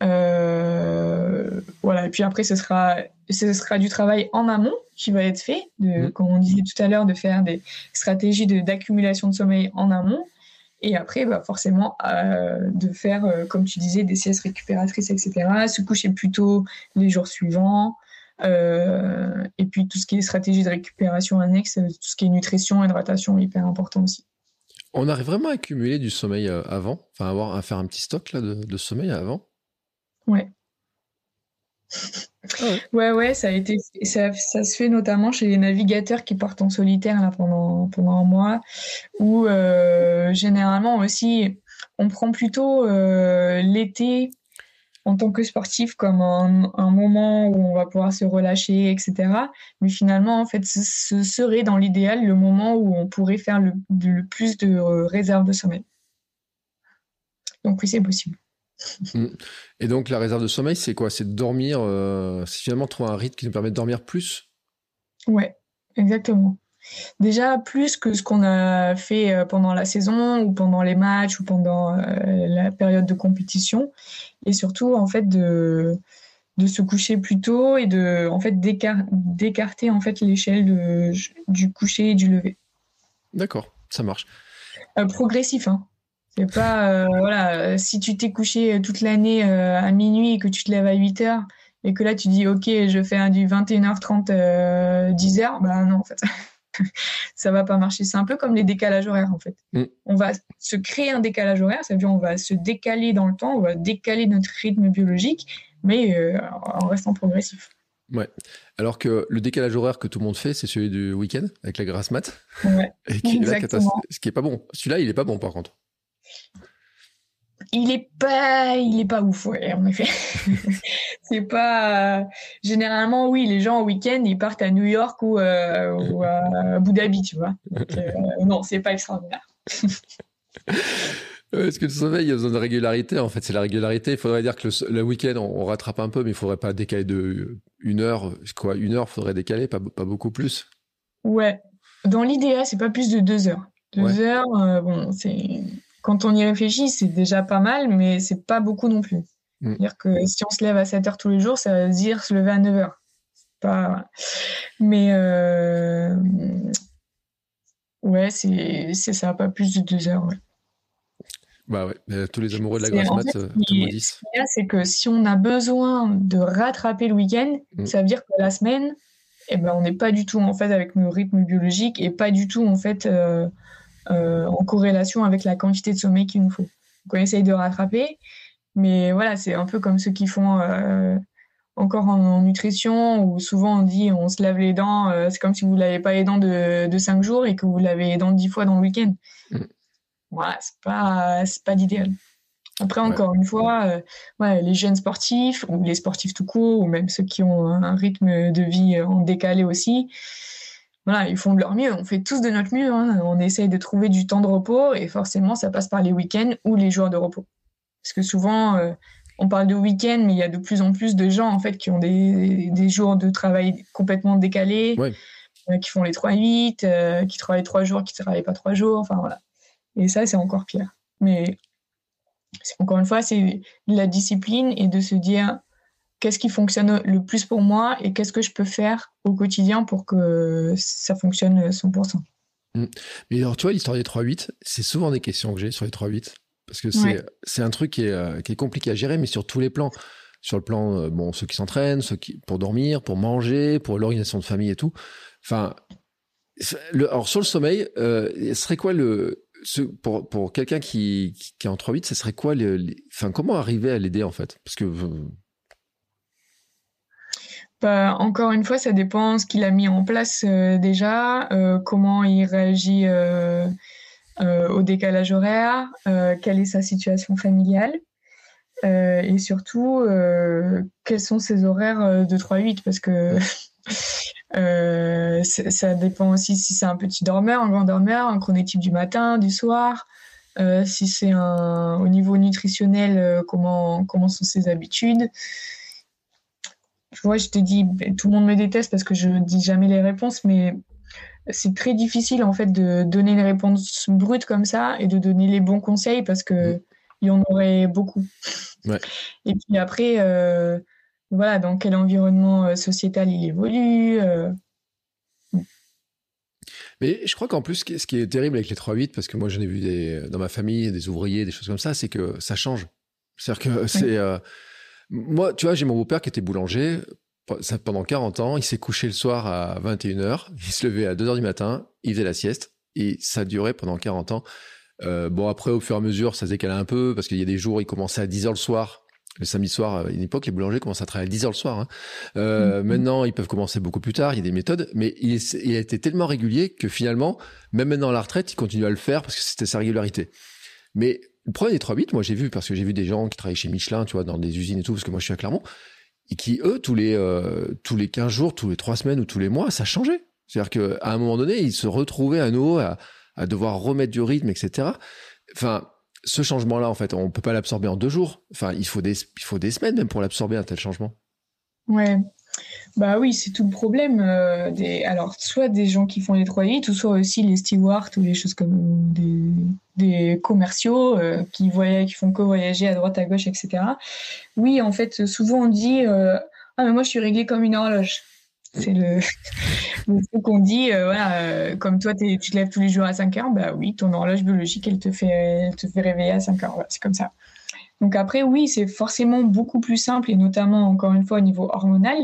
Euh, voilà, et puis après, ce sera, ce sera du travail en amont qui va être fait, de, mmh. comme on disait tout à l'heure, de faire des stratégies de, d'accumulation de sommeil en amont. Et après, bah, forcément, euh, de faire, euh, comme tu disais, des siestes récupératrices, et cetera, se coucher plus tôt les jours suivants. Euh, et puis, tout ce qui est stratégie de récupération annexe, tout ce qui est nutrition, hydratation, hyper important aussi. On arrive vraiment à accumuler du sommeil avant, enfin, avoir à faire un petit stock là, de, de sommeil avant. Ouais. Ah ouais. ouais, ouais, ça a été, ça, ça se fait notamment chez les navigateurs qui partent en solitaire là pendant pendant un mois, où euh, généralement aussi on prend plutôt euh, l'été en tant que sportif comme un, un moment où on va pouvoir se relâcher, et cetera. Mais finalement, en fait, ce serait dans l'idéal le moment où on pourrait faire le, le plus de réserve de sommeil. Donc oui, c'est possible. Et donc la réserve de sommeil, c'est quoi? C'est de dormir, euh, c'est finalement trouver un rythme qui nous permet de dormir plus. Ouais, exactement. Déjà plus que ce qu'on a fait pendant la saison ou pendant les matchs ou pendant euh, la période de compétition, et surtout en fait de de se coucher plus tôt et de en fait d'écar- d'écarter en fait l'échelle de du coucher et du lever. D'accord, ça marche. Euh, progressif, hein. C'est pas, euh, voilà, si tu t'es couché toute l'année euh, à minuit et que tu te lèves à huit heures et que là tu dis, ok, je fais un du vingt et une heures trente, euh, dix heures, bah non, en fait, ça va pas marcher. C'est un peu comme les décalages horaires, en fait. Mm. On va se créer un décalage horaire, ça veut dire on va se décaler dans le temps, on va décaler notre rythme biologique, mais euh, en restant progressif. Ouais. Alors que le décalage horaire que tout le monde fait, c'est celui du week-end avec la grasse mat. Ouais. Et qui, là, ce qui est pas bon. Celui-là, il est pas bon, par contre. Il est pas, il est pas ouf, ouais, en effet. C'est pas. Euh, généralement, oui, les gens au week-end, ils partent à New York ou, euh, ou à Abu Dhabi, tu vois. Donc, euh, non, c'est pas extraordinaire. Est-ce que le sommeil, il y a besoin de régularité? En fait, c'est la régularité. Il faudrait dire que le, le week-end, on, on rattrape un peu, mais il faudrait pas décaler de une heure, quoi. Une heure, faudrait décaler, pas, pas beaucoup plus. Ouais. Dans l'idéal, c'est pas plus de deux heures. Deux ouais. heures, euh, bon, c'est. Quand on y réfléchit, c'est déjà pas mal, mais c'est pas beaucoup non plus. Mmh. C'est-à-dire que si on se lève à sept heures tous les jours, ça veut dire se lever à neuf heures. C'est pas... Mais euh... ouais, c'est... c'est ça, pas plus de deux heures. Ouais. Bah ouais, tous les amoureux de la grasse mat en fait, te maudissent. Ce c'est que si on a besoin de rattraper le week-end, mmh. ça veut dire que la semaine, eh ben, on n'est pas du tout en fait avec nos rythmes biologiques et pas du tout en fait. Euh... Euh, en corrélation avec la quantité de sommeil qu'il nous faut. Donc on essaye de rattraper, mais voilà, c'est un peu comme ceux qui font euh, encore en, en nutrition, où souvent on dit on se lave les dents, euh, c'est comme si vous ne lavez pas les dents de, de cinq jours et que vous lavez les dents dix fois dans le week-end. Mmh. Voilà, c'est pas, c'est pas l'idéal. Après, encore ouais. une fois, euh, ouais, les jeunes sportifs, ou les sportifs tout court, ou même ceux qui ont un rythme de vie en décalé aussi, voilà, ils font de leur mieux, on fait tous de notre mieux, hein. On essaye de trouver du temps de repos et forcément ça passe par les week-ends ou les jours de repos. Parce que souvent, euh, on parle de week-end, mais il y a de plus en plus de gens en fait, qui ont des, des jours de travail complètement décalés, ouais. euh, qui font les trois huit, euh, qui travaillent trois jours, qui ne travaillent pas trois jours, enfin voilà. Et ça, c'est encore pire. Mais c'est, encore une fois, c'est la discipline et de se dire... Qu'est-ce qui fonctionne le plus pour moi et qu'est-ce que je peux faire au quotidien pour que ça fonctionne cent pour cent. Mmh. Mais alors, tu vois, l'histoire des trois huit, c'est souvent des questions que j'ai sur les trois huit. Parce que c'est, ouais. c'est un truc qui est, qui est compliqué à gérer, mais sur tous les plans. Sur le plan, bon, ceux qui s'entraînent, ceux qui, pour dormir, pour manger, pour l'organisation de famille et tout. Enfin, le, alors, sur le sommeil, euh, ce serait quoi le. Ce, pour, pour quelqu'un qui, qui, qui est en trois huit, ce serait quoi le, les, enfin, comment arriver à l'aider en fait? Parce que. Euh, Bah, encore une fois, ça dépend ce qu'il a mis en place euh, déjà, euh, comment il réagit euh, euh, au décalage horaire, euh, quelle est sa situation familiale euh, et surtout, euh, quels sont ses horaires de trois huit parce que euh, ça dépend aussi si c'est un petit dormeur, un grand dormeur, un chronotype du matin, du soir, euh, si c'est un, au niveau nutritionnel, euh, comment, comment sont ses habitudes. Tu vois, je te dis, tout le monde me déteste parce que je ne dis jamais les réponses, mais c'est très difficile en fait de donner les réponses brutes comme ça et de donner les bons conseils parce qu'il y en aurait beaucoup. Ouais. Et puis après, euh, voilà, dans quel environnement sociétal il évolue. Euh... Mais je crois qu'en plus, ce qui est terrible avec les trois huit, parce que moi j'en ai vu des, dans ma famille, des ouvriers, des choses comme ça, c'est que ça change. C'est-à-dire que c'est... Euh, moi, tu vois, j'ai mon beau-père qui était boulanger pendant quarante ans. Il s'est couché le soir à vingt et une heures. Il se levait à deux heures du matin. Il faisait la sieste. Et ça durait pendant quarante ans. Euh, bon, après, au fur et à mesure, ça se décalait un peu parce qu'il y a des jours, il commençait à dix heures le soir. Le samedi soir, à une époque, les boulangers commençaient à travailler à dix heures le soir. Hein. Euh, mmh. Maintenant, ils peuvent commencer beaucoup plus tard. Il y a des méthodes. Mais il, est, il a été tellement régulier que finalement, même maintenant à la retraite, il continue à le faire parce que c'était sa régularité. Mais le problème des trois huit, moi j'ai vu, parce que j'ai vu des gens qui travaillent chez Michelin, tu vois, dans des usines et tout, parce que moi je suis à Clermont, et qui eux, tous les, euh, tous les quinze jours, tous les trois semaines ou tous les mois, ça changeait. C'est-à-dire qu'à un moment donné, ils se retrouvaient à nouveau à, à devoir remettre du rythme, et cetera. Enfin, ce changement-là, en fait, on ne peut pas l'absorber en deux jours. Enfin, il faut des, il faut des semaines même pour l'absorber, un tel changement. Ouais. Bah oui, c'est tout le problème. Euh, des... Alors, soit des gens qui font les trois huit, ou soit aussi les stewards ou les choses comme des, des commerciaux euh, qui, voy... qui font que voyager à droite, à gauche, et cetera. Oui, en fait, souvent on dit euh, ah, mais moi je suis réglé comme une horloge. C'est le, le truc qu'on dit, euh, voilà, euh, comme toi tu te lèves tous les jours à cinq heures, bah oui, ton horloge biologique elle te fait, elle te fait réveiller à cinq heures. Voilà, c'est comme ça. Donc après, oui, c'est forcément beaucoup plus simple, et notamment, encore une fois, au niveau hormonal,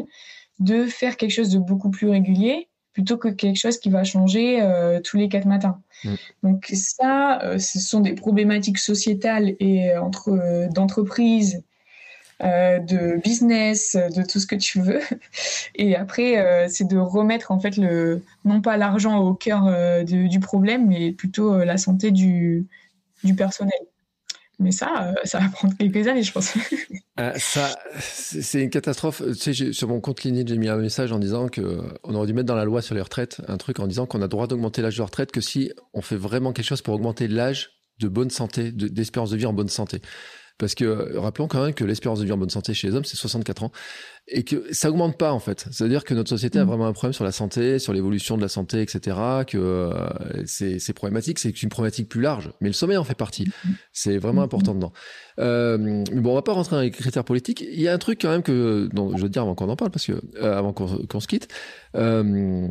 de faire quelque chose de beaucoup plus régulier plutôt que quelque chose qui va changer euh, tous les quatre matins. Mmh. Donc ça, euh, ce sont des problématiques sociétales et entre euh, d'entreprises, euh, de business, de tout ce que tu veux. Et après, euh, c'est de remettre en fait le, non pas l'argent au cœur euh, de, du problème, mais plutôt euh, la santé du, du personnel. Mais ça, ça va prendre quelques années, je pense. Ah, ça, c'est une catastrophe. Tu sais, sur mon compte LinkedIn, j'ai mis un message en disant qu'on aurait dû mettre dans la loi sur les retraites un truc en disant qu'on a droit d'augmenter l'âge de retraite que si on fait vraiment quelque chose pour augmenter l'âge de bonne santé, de, d'espérance de vie en bonne santé. Parce que, rappelons quand même que l'espérance de vie en bonne santé chez les hommes, c'est soixante-quatre ans. Et que ça augmente pas, en fait. C'est-à-dire que notre société mmh. a vraiment un problème sur la santé, sur l'évolution de la santé, et cetera. Que euh, c'est, c'est problématique, c'est une problématique plus large. Mais le sommeil en fait partie. Mmh. C'est vraiment mmh. important dedans. Euh, mais bon, on va pas rentrer dans les critères politiques. Il y a un truc quand même que, dont je veux dire avant qu'on en parle, parce que, euh, avant qu'on, qu'on se quitte, euh,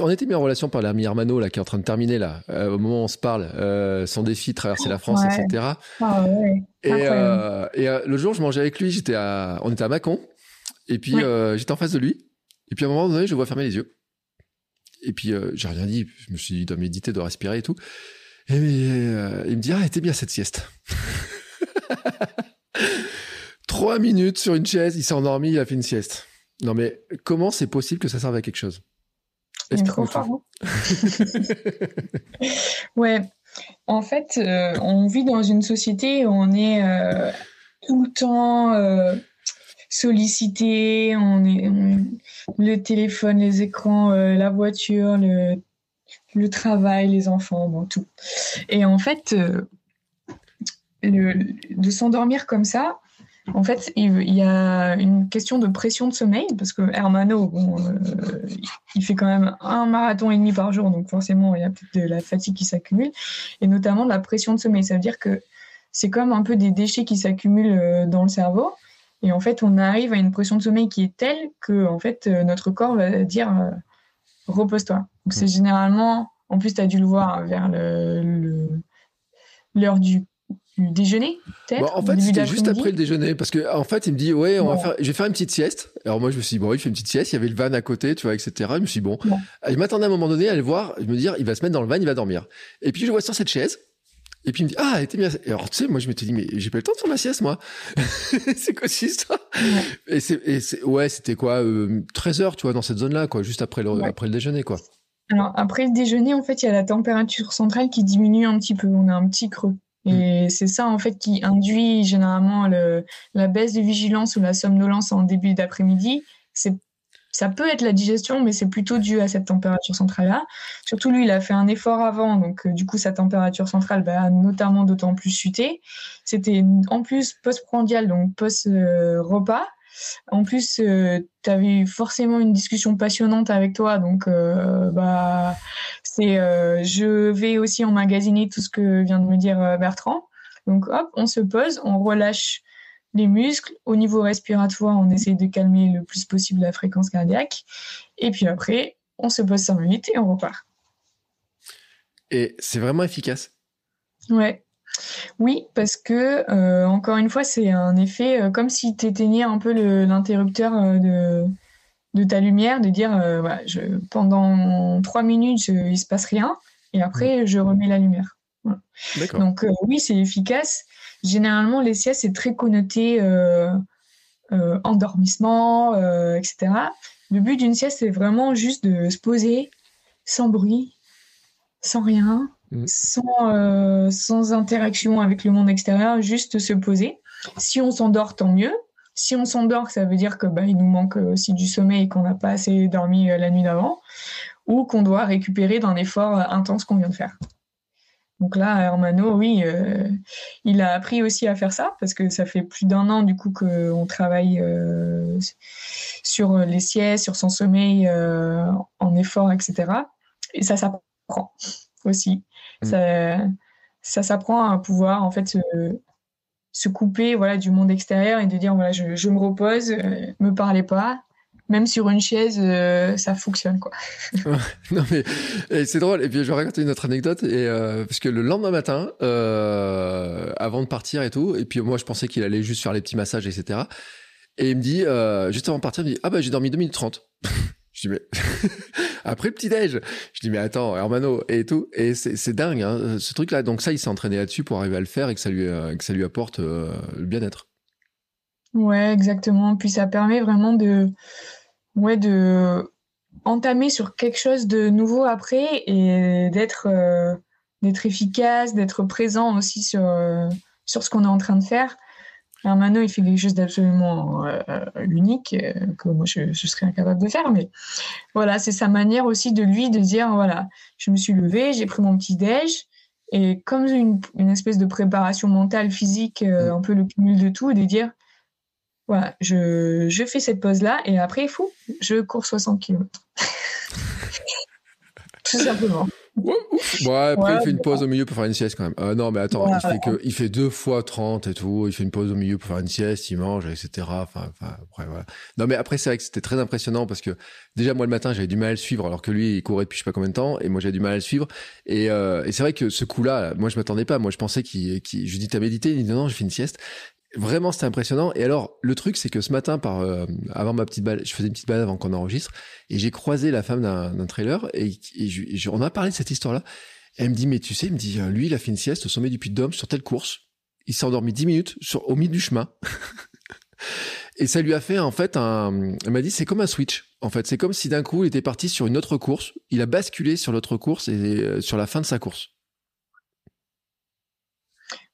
on était mis en relation par l'ami Hermano, là, qui est en train de terminer, là, euh, au moment où on se parle, euh, son défi, traverser la France, ouais. et cetera. Ah, ouais. Et, euh, et euh, le jour, je mangeais avec lui, j'étais à, on était à Mâcon, et puis ouais. euh, j'étais en face de lui, et puis à un moment donné, je le vois fermer les yeux. Et puis, euh, j'ai rien dit, je me suis dit, il doit méditer, il doit respirer et tout. Et euh, il me dit, ah, elle était bien cette sieste. Trois minutes sur une chaise, il s'est endormi, il a fait une sieste. Non mais, comment c'est possible que ça serve à quelque chose? Est-ce que trop fort, hein. Ouais. En fait, euh, on vit dans une société où on est euh, tout le temps euh, sollicité. On est, on, le téléphone, les écrans, euh, la voiture, le, le travail, les enfants, bon, tout. Et en fait, euh, le, de s'endormir comme ça, en fait, il y a une question de pression de sommeil, parce que Hermano, bon, euh, il fait quand même un marathon et demi par jour, donc forcément, il y a peut-être de la fatigue qui s'accumule, et notamment de la pression de sommeil. Ça veut dire que c'est comme un peu des déchets qui s'accumulent dans le cerveau, et en fait, on arrive à une pression de sommeil qui est telle que, en fait, notre corps va dire euh, « repose-toi ». Donc c'est généralement, en plus, tu as dû le voir vers le, le, l'heure du Du déjeuner, peut-être. Bon, en fait, c'était juste après le déjeuner, parce que en fait, il me dit, ouais, on bon. va faire, je vais faire une petite sieste. Alors moi, je me suis dit, bon, il fait une petite sieste. Il y avait le van à côté, tu vois, et cetera. Je me suis dit, bon, bon. Je m'attendais à un moment donné à le voir, je me dire, il va se mettre dans le van, il va dormir. Et puis je le vois sur cette chaise. Et puis il me dit, ah, elle était bien. Et alors tu sais, moi, je m'étais dit, mais j'ai pas le temps de faire ma sieste, moi. C'est quoi cette histoire ? Ouais. Et c'est, et c'est, ouais, c'était quoi, euh, treize heures, tu vois, dans cette zone-là, quoi, juste après le, ouais. après le déjeuner, quoi. Alors après le déjeuner, en fait, il y a la température centrale qui diminue un petit peu. On a un petit creux. Et c'est ça, en fait, qui induit généralement le, la baisse de vigilance ou la somnolence en début d'après-midi. C'est, ça peut être la digestion, mais c'est plutôt dû à cette température centrale-là. Surtout, lui, il a fait un effort avant, donc euh, du coup, sa température centrale bah, a notamment d'autant plus chuté. C'était en plus post-prandial, donc post-repas. Euh, En plus, euh, tu avais eu forcément une discussion passionnante avec toi, donc euh, bah, c'est, euh, je vais aussi emmagasiner tout ce que vient de me dire euh, Bertrand. Donc hop, on se pose, on relâche les muscles. Au niveau respiratoire, on essaie de calmer le plus possible la fréquence cardiaque. Et puis après, on se pose cinq minutes et on repart. Et c'est vraiment efficace. Ouais. Oui, parce que, euh, encore une fois, c'est un effet euh, comme si tu éteignais un peu le, l'interrupteur euh, de, de ta lumière, de dire euh, voilà, je, pendant trois minutes, je, il ne se passe rien, et après, je remets la lumière. Voilà. D'accord. Donc, euh, oui, c'est efficace. Généralement, les siestes, c'est très connoté euh, euh, endormissement, euh, et cetera. Le but d'une sieste, c'est vraiment juste de se poser sans bruit, sans rien. Mmh. Sans, euh, sans interaction avec le monde extérieur, juste se poser. Si on s'endort, tant mieux. Si on s'endort, ça veut dire que bah, il nous manque aussi du sommeil et qu'on n'a pas assez dormi euh, la nuit d'avant, ou qu'on doit récupérer d'un effort euh, intense qu'on vient de faire. Donc là, Hermano, oui, euh, il a appris aussi à faire ça, parce que ça fait plus d'un an du coup qu'on travaille euh, sur les siestes, sur son sommeil, euh, en effort, et cetera. Et ça s'apprend aussi. Mmh. Ça, ça s'apprend à pouvoir en fait se, se couper voilà, du monde extérieur et de dire voilà, je, je me repose, euh, me parlez pas, même sur une chaise, euh, ça fonctionne quoi. Non mais et c'est drôle. Et puis je vais raconter une autre anecdote et euh, parce que le lendemain matin, euh, avant de partir et tout, et puis moi je pensais qu'il allait juste faire les petits massages, et cetera. Et il me dit euh, juste avant de partir, il me dit ah bah j'ai dormi deux minutes trente. Je dis, mais après le petit-déj, je dis, mais attends, Hermano, et tout. Et c'est, c'est dingue, hein, ce truc-là. Donc, ça, il s'est entraîné là-dessus pour arriver à le faire et que ça lui, euh, que ça lui apporte euh, le bien-être. Ouais, exactement. Puis, ça permet vraiment de, ouais, de entamer sur quelque chose de nouveau après et d'être, euh, d'être efficace, d'être présent aussi sur, euh, sur ce qu'on est en train de faire. Hermano, il fait quelque chose d'absolument euh, unique euh, que moi je, je serais incapable de faire, mais voilà, c'est sa manière aussi de lui de dire voilà, je me suis levée, j'ai pris mon petit déj et comme une, une espèce de préparation mentale, physique, euh, un peu le cumul de tout, de dire voilà, je, je fais cette pause là et après fou, je cours soixante kilomètres. Tout simplement. Ouais, après ouais, il fait une pause au milieu pour faire une sieste quand même. Euh, non mais attends, ouais, il, ouais. Fait que, il fait deux fois trente et tout, il fait une pause au milieu pour faire une sieste, il mange, et cetera. Enfin, enfin après voilà. Non mais après c'est vrai que c'était très impressionnant parce que déjà moi le matin j'avais du mal à le suivre alors que lui il courait depuis je sais pas combien de temps et moi j'avais du mal à le suivre et, euh, et c'est vrai que ce coup-là, moi je m'attendais pas, moi je pensais qu'il, qu'il je lui dis t'as médité, il dit non non je fais une sieste. Vraiment c'était impressionnant et alors le truc c'est que ce matin par euh, avant ma petite balade, je faisais une petite balade avant qu'on enregistre et j'ai croisé la femme d'un, d'un trailer et, et, je, et je, on a parlé de cette histoire là, elle me dit mais tu sais, il me dit lui il a fait une sieste au sommet du Puy-de-Dôme sur telle course, il s'est endormi dix minutes sur, au milieu du chemin et ça lui a fait en fait un, elle m'a dit c'est comme un switch en fait, c'est comme si d'un coup il était parti sur une autre course, il a basculé sur l'autre course et euh, sur la fin de sa course.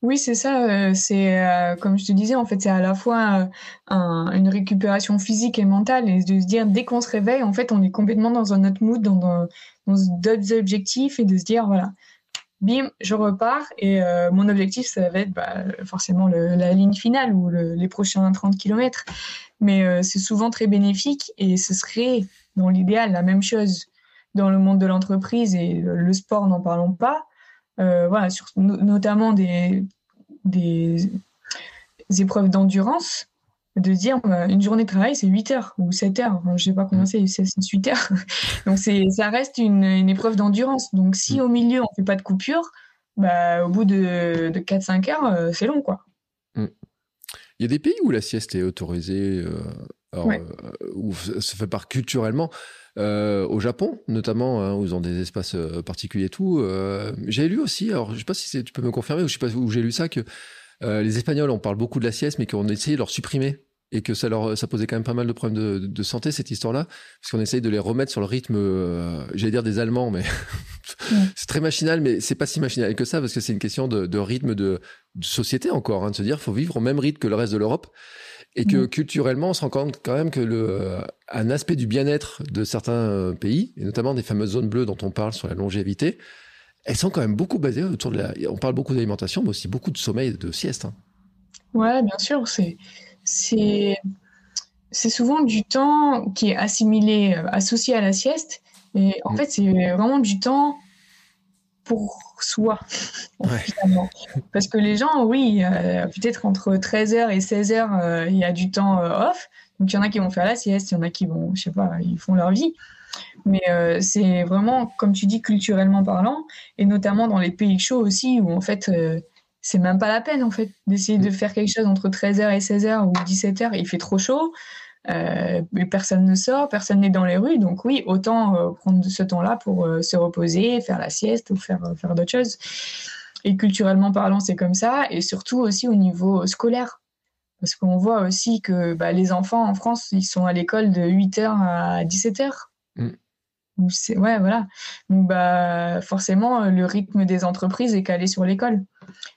Oui, c'est ça. Euh, c'est euh, comme je te disais, en fait, c'est à la fois euh, un, une récupération physique et mentale, et de se dire dès qu'on se réveille, en fait, on est complètement dans un autre mood, dans, dans, dans d'autres objectifs, et de se dire voilà, bim, je repars, et euh, mon objectif, ça va être bah, forcément le, la ligne finale ou le, les prochains trente kilomètres. Mais euh, c'est souvent très bénéfique, et ce serait dans l'idéal la même chose dans le monde de l'entreprise et le, le sport, n'en parlons pas. Euh, voilà, sur, no, notamment des, des, des épreuves d'endurance, de dire bah, une journée de travail c'est huit heures ou sept heures, enfin, je ne sais pas combien c'est, six, huit heures. Donc c'est, ça reste une, une épreuve d'endurance. Donc si au milieu on ne fait pas de coupure, bah, au bout de, de quatre à cinq heures, euh, c'est long quoi. Mmh. Il y a des pays où la sieste est autorisée, euh, alors, ouais. euh, où ça fait part culturellement. Euh, au Japon, notamment, hein, où ils ont des espaces euh, particuliers et tout. Euh, j'ai lu aussi, alors je ne sais pas si c'est, tu peux me confirmer, ou je ne sais pas où j'ai lu ça, que euh, les Espagnols, on parle beaucoup de la sieste, mais qu'on essayait de leur supprimer et que ça, leur, ça posait quand même pas mal de problèmes de, de, de santé, cette histoire-là, parce qu'on essaye de les remettre sur le rythme, euh, j'allais dire des Allemands, mais c'est très machinal, mais ce n'est pas si machinal que ça, parce que c'est une question de, de rythme de, de société encore, hein, de se dire qu'il faut vivre au même rythme que le reste de l'Europe. Et que mmh. culturellement, on se rend compte quand même que le, un aspect du bien-être de certains pays, et notamment des fameuses zones bleues dont on parle sur la longévité, elles sont quand même beaucoup basées autour de la... On parle beaucoup d'alimentation, mais aussi beaucoup de sommeil et de sieste. Hein. Ouais, bien sûr. C'est, c'est, c'est souvent du temps qui est assimilé, associé à la sieste. Et en mmh. fait, c'est vraiment du temps pour soi, ouais. Finalement. Parce que les gens, oui, euh, peut-être entre treize heures et seize heures, il euh, y a du temps euh, off. Donc, il y en a qui vont faire la sieste, il y en a qui vont, je sais pas, ils font leur vie. Mais euh, c'est vraiment, comme tu dis, culturellement parlant, et notamment dans les pays chauds aussi, où en fait, euh, c'est même pas la peine en fait, d'essayer de faire quelque chose entre treize heures et seize heures ou dix-sept heures, il fait trop chaud, euh, mais personne ne sort, personne n'est dans les rues, donc oui, autant euh, prendre ce temps-là pour euh, se reposer, faire la sieste ou faire, euh, faire d'autres choses. Et culturellement parlant, c'est comme ça, et surtout aussi au niveau scolaire. Parce qu'on voit aussi que bah, les enfants en France, ils sont à l'école de huit heures à dix-sept heures. Mm. C'est, ouais, voilà. Donc, bah, forcément, le rythme des entreprises est calé sur l'école.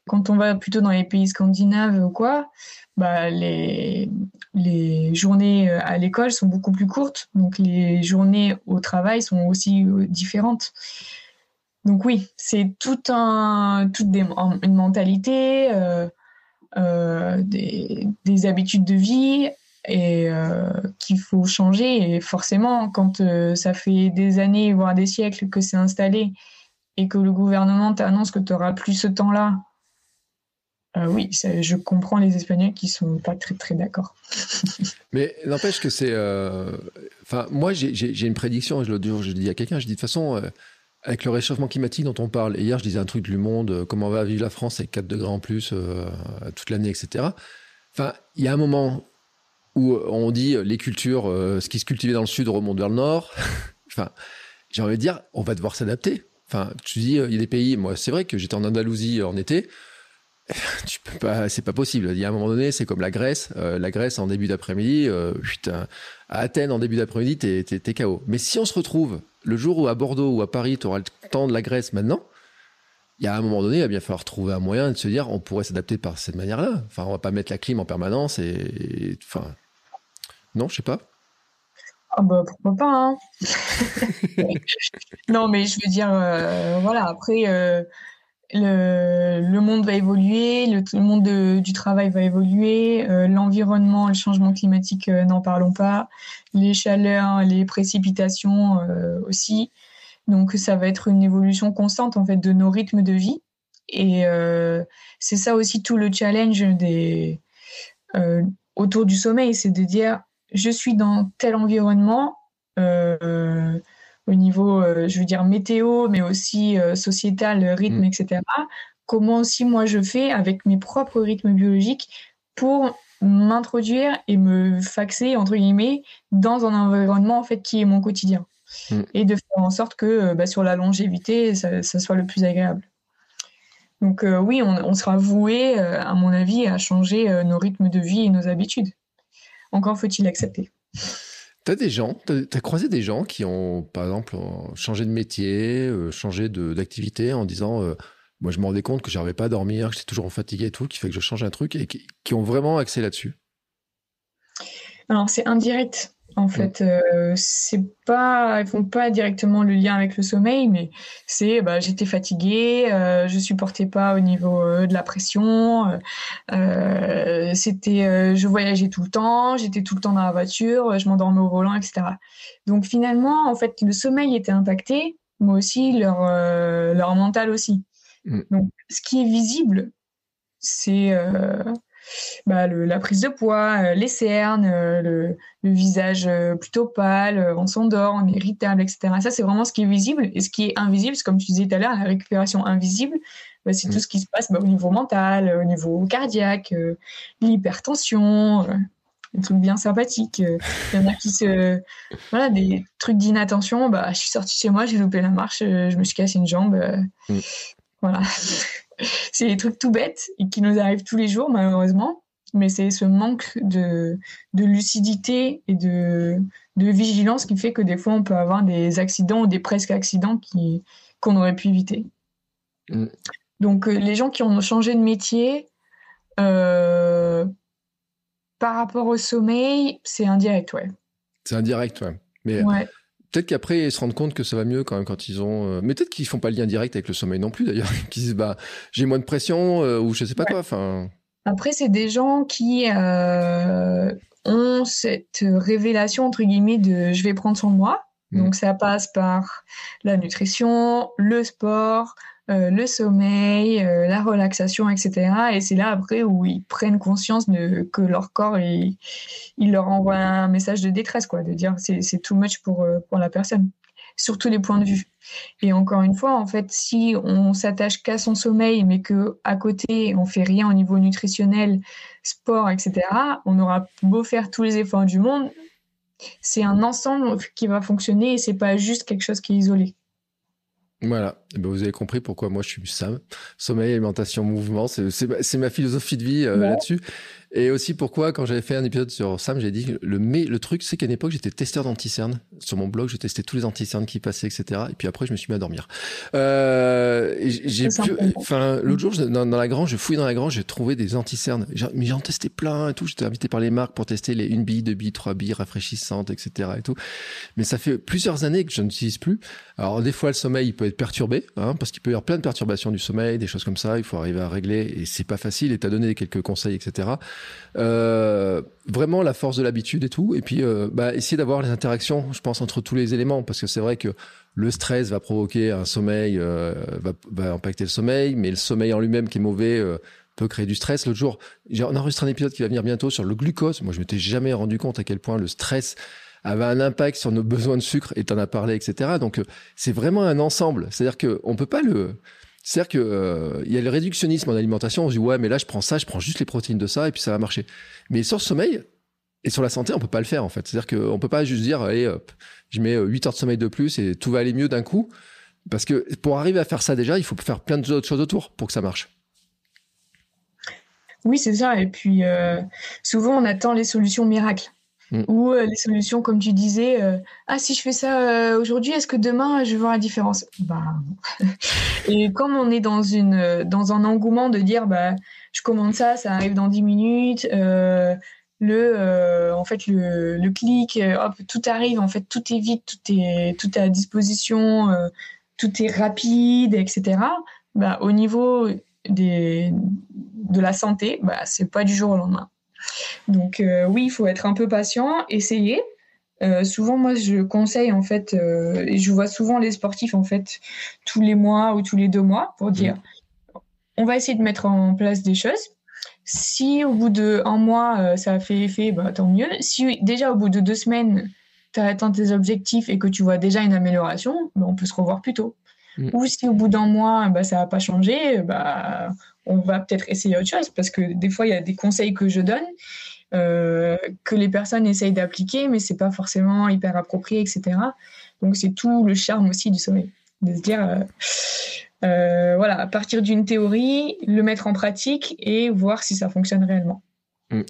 Quand on va plutôt dans les pays scandinaves ou quoi, bah, les, les journées à l'école sont beaucoup plus courtes. Donc, les journées au travail sont aussi différentes. Donc, oui, c'est tout un, toute des, une mentalité... Euh, Euh, des, des habitudes de vie et euh, qu'il faut changer. Et forcément, quand euh, ça fait des années, voire des siècles que c'est installé et que le gouvernement t'annonce que tu n'auras plus ce temps-là, euh, oui, ça, je comprends les Espagnols qui ne sont pas très, très d'accord. Mais n'empêche que c'est... Euh... Enfin, moi, j'ai, j'ai, j'ai une prédiction, je, le, je le dis à quelqu'un, je dis de toute façon... Euh... Avec le réchauffement climatique dont on parle, et hier je disais un truc du Monde, euh, comment on va vivre la France avec quatre degrés en plus euh, toute l'année, et cetera. Enfin, il y a un moment où on dit les cultures, euh, ce qui se cultivait dans le sud remonte vers le nord. Enfin, j'ai envie de dire, on va devoir s'adapter. Enfin, tu dis, il y a des pays, moi c'est vrai que j'étais en Andalousie en été, tu peux pas, c'est pas possible. Il y a un moment donné, c'est comme la Grèce, euh, la Grèce en début d'après-midi, euh, putain, à Athènes en début d'après-midi, t'es, t'es, t'es K O. Mais si on se retrouve le jour où à Bordeaux ou à Paris, tu auras le temps de la Grèce maintenant, il y a un moment donné, il va bien falloir trouver un moyen de se dire on pourrait s'adapter par cette manière-là. Enfin, on ne va pas mettre la clim en permanence. Et, et enfin, non, je ne sais pas. Ah bah, pourquoi pas, hein. Non, mais je veux dire, euh, voilà, après, euh, le, le monde va évoluer, le, le monde de, du travail va évoluer, euh, l'environnement, le changement climatique, euh, n'en parlons pas. Les chaleurs, les précipitations euh, aussi. Donc, ça va être une évolution constante, en fait, de nos rythmes de vie. Et euh, c'est ça aussi tout le challenge des, euh, autour du sommeil, c'est de dire, je suis dans tel environnement, euh, euh, au niveau, euh, je veux dire, météo, mais aussi euh, sociétal, rythme, mmh. et cetera. Comment aussi, moi, je fais avec mes propres rythmes biologiques pour... m'introduire et me faxer entre guillemets dans un environnement en fait qui est mon quotidien mmh. et de faire en sorte que bah, sur la longévité ça, ça soit le plus agréable. Donc euh, oui, on, on sera voué euh, à mon avis à changer euh, nos rythmes de vie et nos habitudes. Encore faut-il accepter. T'as des gens, t'as, t'as croisé des gens qui ont par exemple changé de métier, euh, changé de, d'activité en disant euh, moi, je me rendais compte que j'arrivais pas à dormir, que j'étais toujours fatiguée et tout, qui fait que je change un truc et qui, qui ont vraiment axé là-dessus. Alors, c'est indirect, en fait. Mmh. Euh, c'est pas, ils font pas directement le lien avec le sommeil, mais c'est, bah, j'étais fatiguée, euh, je supportais pas au niveau euh, de la pression, euh, c'était, euh, je voyageais tout le temps, j'étais tout le temps dans la voiture, je m'endormais au volant, et cetera. Donc, finalement, en fait, le sommeil était impacté, mais aussi leur, euh, leur mental aussi. Donc, ce qui est visible, c'est euh, bah, le, la prise de poids, euh, les cernes, euh, le, le visage euh, plutôt pâle, euh, on s'endort, on est irritable, et cetera. Ça, c'est vraiment ce qui est visible. Et ce qui est invisible, c'est comme tu disais tout à l'heure, la récupération invisible, bah, c'est mmh. tout ce qui se passe bah, au niveau mental, euh, au niveau cardiaque, euh, l'hypertension, euh, des trucs bien sympathiques. Euh, il y en a qui se... Euh, voilà, des trucs d'inattention. Bah, je suis sortie chez moi, j'ai loupé la marche, euh, je me suis cassé une jambe. Euh, mmh. Voilà, c'est des trucs tout bêtes et qui nous arrivent tous les jours malheureusement, mais c'est ce manque de, de lucidité et de, de vigilance qui fait que des fois on peut avoir des accidents ou des presque accidents qui, qu'on aurait pu éviter. Mmh. Donc les gens qui ont changé de métier, euh, par rapport au sommeil, c'est indirect, ouais. C'est indirect, ouais. Mais... ouais. Peut-être qu'après, ils se rendent compte que ça va mieux quand même quand ils ont... Mais peut-être qu'ils ne font pas le lien direct avec le sommeil non plus, d'ailleurs. Qu'ils disent, bah, j'ai moins de pression euh, ou je ne sais pas ouais. quoi. Fin... Après, c'est des gens qui euh, ont cette révélation, entre guillemets, de « je vais prendre soin de moi ». Mmh. Donc, ça passe par la nutrition, le sport, euh, le sommeil, euh, la relaxation, et cetera. Et c'est là après où ils prennent conscience de, que leur corps, il, il leur envoie un message de détresse, quoi, de dire c'est, c'est too much pour, pour la personne, sur tous les points de vue. Et encore une fois, en fait, si on s'attache qu'à son sommeil, mais qu'à côté, on fait rien au niveau nutritionnel, sport, et cetera, on aura beau faire tous les efforts du monde, c'est un ensemble qui va fonctionner et c'est pas juste quelque chose qui est isolé. Voilà, et ben vous avez compris pourquoi moi je suis Sam. Sommeil, alimentation, mouvement, c'est, c'est, c'est ma philosophie de vie euh, ouais. là-dessus. Et aussi pourquoi, quand j'avais fait un épisode sur Sam, j'ai dit que le, le truc, c'est qu'à une époque, j'étais testeur d'anti-cernes. Sur mon blog, je testais tous les anti-cernes qui passaient, et cetera. Et puis après, je me suis mis à dormir. Euh, j'ai pu, enfin, l'autre jour, dans, dans la grange, je fouillais dans la grange, j'ai trouvé des anti-cernes. J'ai, mais j'en testais plein et tout. J'étais invité par les marques pour tester les une bille, deux billes, trois billes rafraîchissantes, et cetera. Et tout. Mais ça fait plusieurs années que je n'utilise plus. Alors, des fois, le sommeil, il peut être perturbé, hein, parce qu'il peut y avoir plein de perturbations du sommeil, des choses comme ça. Il faut arriver à régler et c'est pas facile. Et t'as donné quelques conseils, et cetera. Euh, vraiment la force de l'habitude et tout, et puis euh, bah, essayer d'avoir les interactions, je pense, entre tous les éléments, parce que c'est vrai que le stress va provoquer un sommeil, euh, va, va impacter le sommeil, mais le sommeil en lui-même qui est mauvais euh, peut créer du stress. L'autre jour, on enregistre un épisode qui va venir bientôt sur le glucose. Moi, je m'étais jamais rendu compte à quel point le stress avait un impact sur nos besoins de sucre, et t'en as parlé, et cetera. Donc, c'est vraiment un ensemble. C'est-à-dire que on peut pas le... C'est-à-dire que euh, y a le réductionnisme en alimentation, on se dit « ouais, mais là, je prends ça, je prends juste les protéines de ça et puis ça va marcher ». Mais sur le sommeil et sur la santé, on peut pas le faire en fait. C'est-à-dire qu'on peut pas juste dire « allez, hop, je mets huit heures de sommeil de plus et tout va aller mieux d'un coup ». Parce que pour arriver à faire ça déjà, il faut faire plein d'autres choses autour pour que ça marche. Oui, c'est ça. Et puis euh, souvent, on attend les solutions miracles. Mmh. Ou euh, les solutions, comme tu disais, euh, ah, si je fais ça euh, aujourd'hui, est-ce que demain je vais voir la différence? Bah, et comme on est dans, une, dans un engouement de dire, bah, je commande ça, ça arrive dans dix minutes, euh, le, euh, en fait, le, le clic, hop, tout arrive, en fait, tout est vite, tout est, tout est à disposition, euh, tout est rapide, et cetera. Bah, au niveau des, de la santé, bah, c'est pas du jour au lendemain. Donc euh, oui, il faut être un peu patient, essayer. Euh, souvent, moi, je conseille en fait, euh, et je vois souvent les sportifs en fait tous les mois ou tous les deux mois pour dire, mmh. on va essayer de mettre en place des choses. Si au bout de un mois euh, ça a fait effet, bah, tant mieux. Si déjà au bout de deux semaines tu as atteint tes objectifs et que tu vois déjà une amélioration, bah, on peut se revoir plus tôt. Mmh. Ou si au bout d'un mois bah, ça n'a pas changé, bah on va peut-être essayer autre chose, parce que des fois, il y a des conseils que je donne, euh, que les personnes essayent d'appliquer, mais c'est pas forcément hyper approprié, et cetera. Donc, c'est tout le charme aussi du sommeil, de se dire, euh, euh, voilà, à partir d'une théorie, le mettre en pratique et voir si ça fonctionne réellement. Mmh.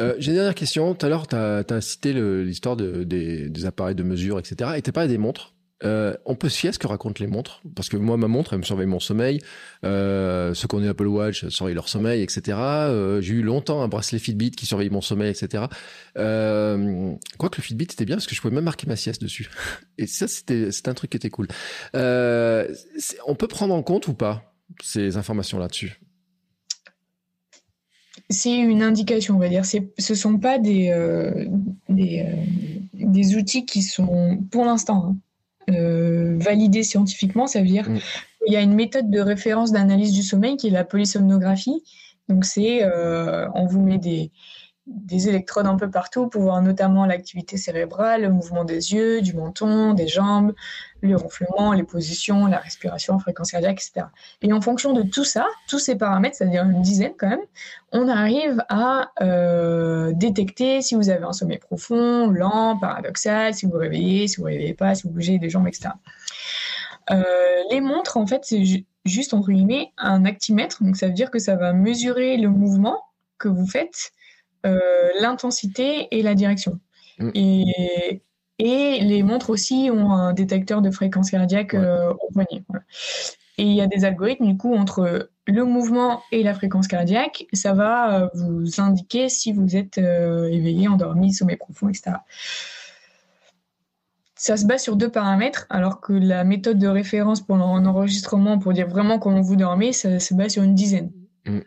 Euh, j'ai une dernière question. Tout à l'heure, tu as cité le, l'histoire de, des, des appareils de mesure, et cetera. Et tu as parlé des montres. Euh, on peut se fier à ce que racontent les montres, parce que moi ma montre elle me surveille mon sommeil, euh, ceux qui ont des Apple Watch surveillent leur sommeil, etc. euh, j'ai eu longtemps un bracelet Fitbit qui surveille mon sommeil, etc. euh, quoique le Fitbit c'était bien parce que je pouvais même marquer ma sieste dessus et ça c'était, c'était un truc qui était cool. euh, on peut prendre en compte ou pas ces informations là-dessus? C'est une indication, on va dire. C'est, ce ne sont pas des, euh, des, euh, des outils qui sont pour l'instant hein. Euh, validé scientifiquement, ça veut dire mmh. qu'il y a une méthode de référence d'analyse du sommeil qui est la polysomnographie. Donc c'est, euh, on vous met des, des électrodes un peu partout pour voir notamment l'activité cérébrale, le mouvement des yeux, du menton, des jambes, le ronflement, les positions, la respiration, la fréquence cardiaque, et cetera. Et en fonction de tout ça, tous ces paramètres, c'est-à-dire une dizaine quand même, on arrive à euh, détecter si vous avez un sommeil profond, lent, paradoxal, si vous vous réveillez, si vous ne vous réveillez pas, si vous bougez des jambes, et cetera. Euh, les montres, en fait, c'est ju- juste, entre guillemets, un actimètre. Donc ça veut dire que ça va mesurer le mouvement que vous faites, euh, l'intensité et la direction. Mmh. Et... Et les montres aussi ont un détecteur de fréquence cardiaque euh, au poignet. Voilà. Et il y a des algorithmes, du coup, entre le mouvement et la fréquence cardiaque, ça va euh, vous indiquer si vous êtes euh, éveillé, endormi, sommeil profond, et cetera. Ça se base sur deux paramètres, alors que la méthode de référence pour l'enregistrement, pour dire vraiment comment vous dormez, ça se base sur une dizaine. Mmh.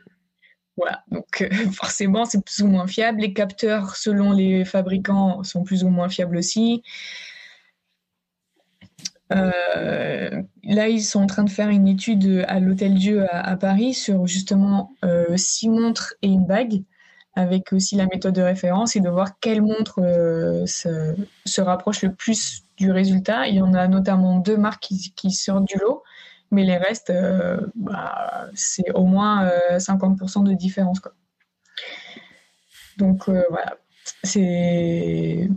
Voilà, donc euh, forcément, c'est plus ou moins fiable. Les capteurs, selon les fabricants, sont plus ou moins fiables aussi. Euh, là, ils sont en train de faire une étude à l'Hôtel Dieu à, à Paris sur justement euh, six montres et une bague, avec aussi la méthode de référence et de voir quelle montre euh, se, se rapproche le plus du résultat. Il y en a notamment deux marques qui, qui sortent du lot, mais les restes, euh, bah, c'est au moins euh, cinquante pour cent de différence, quoi. Donc euh, voilà, c'est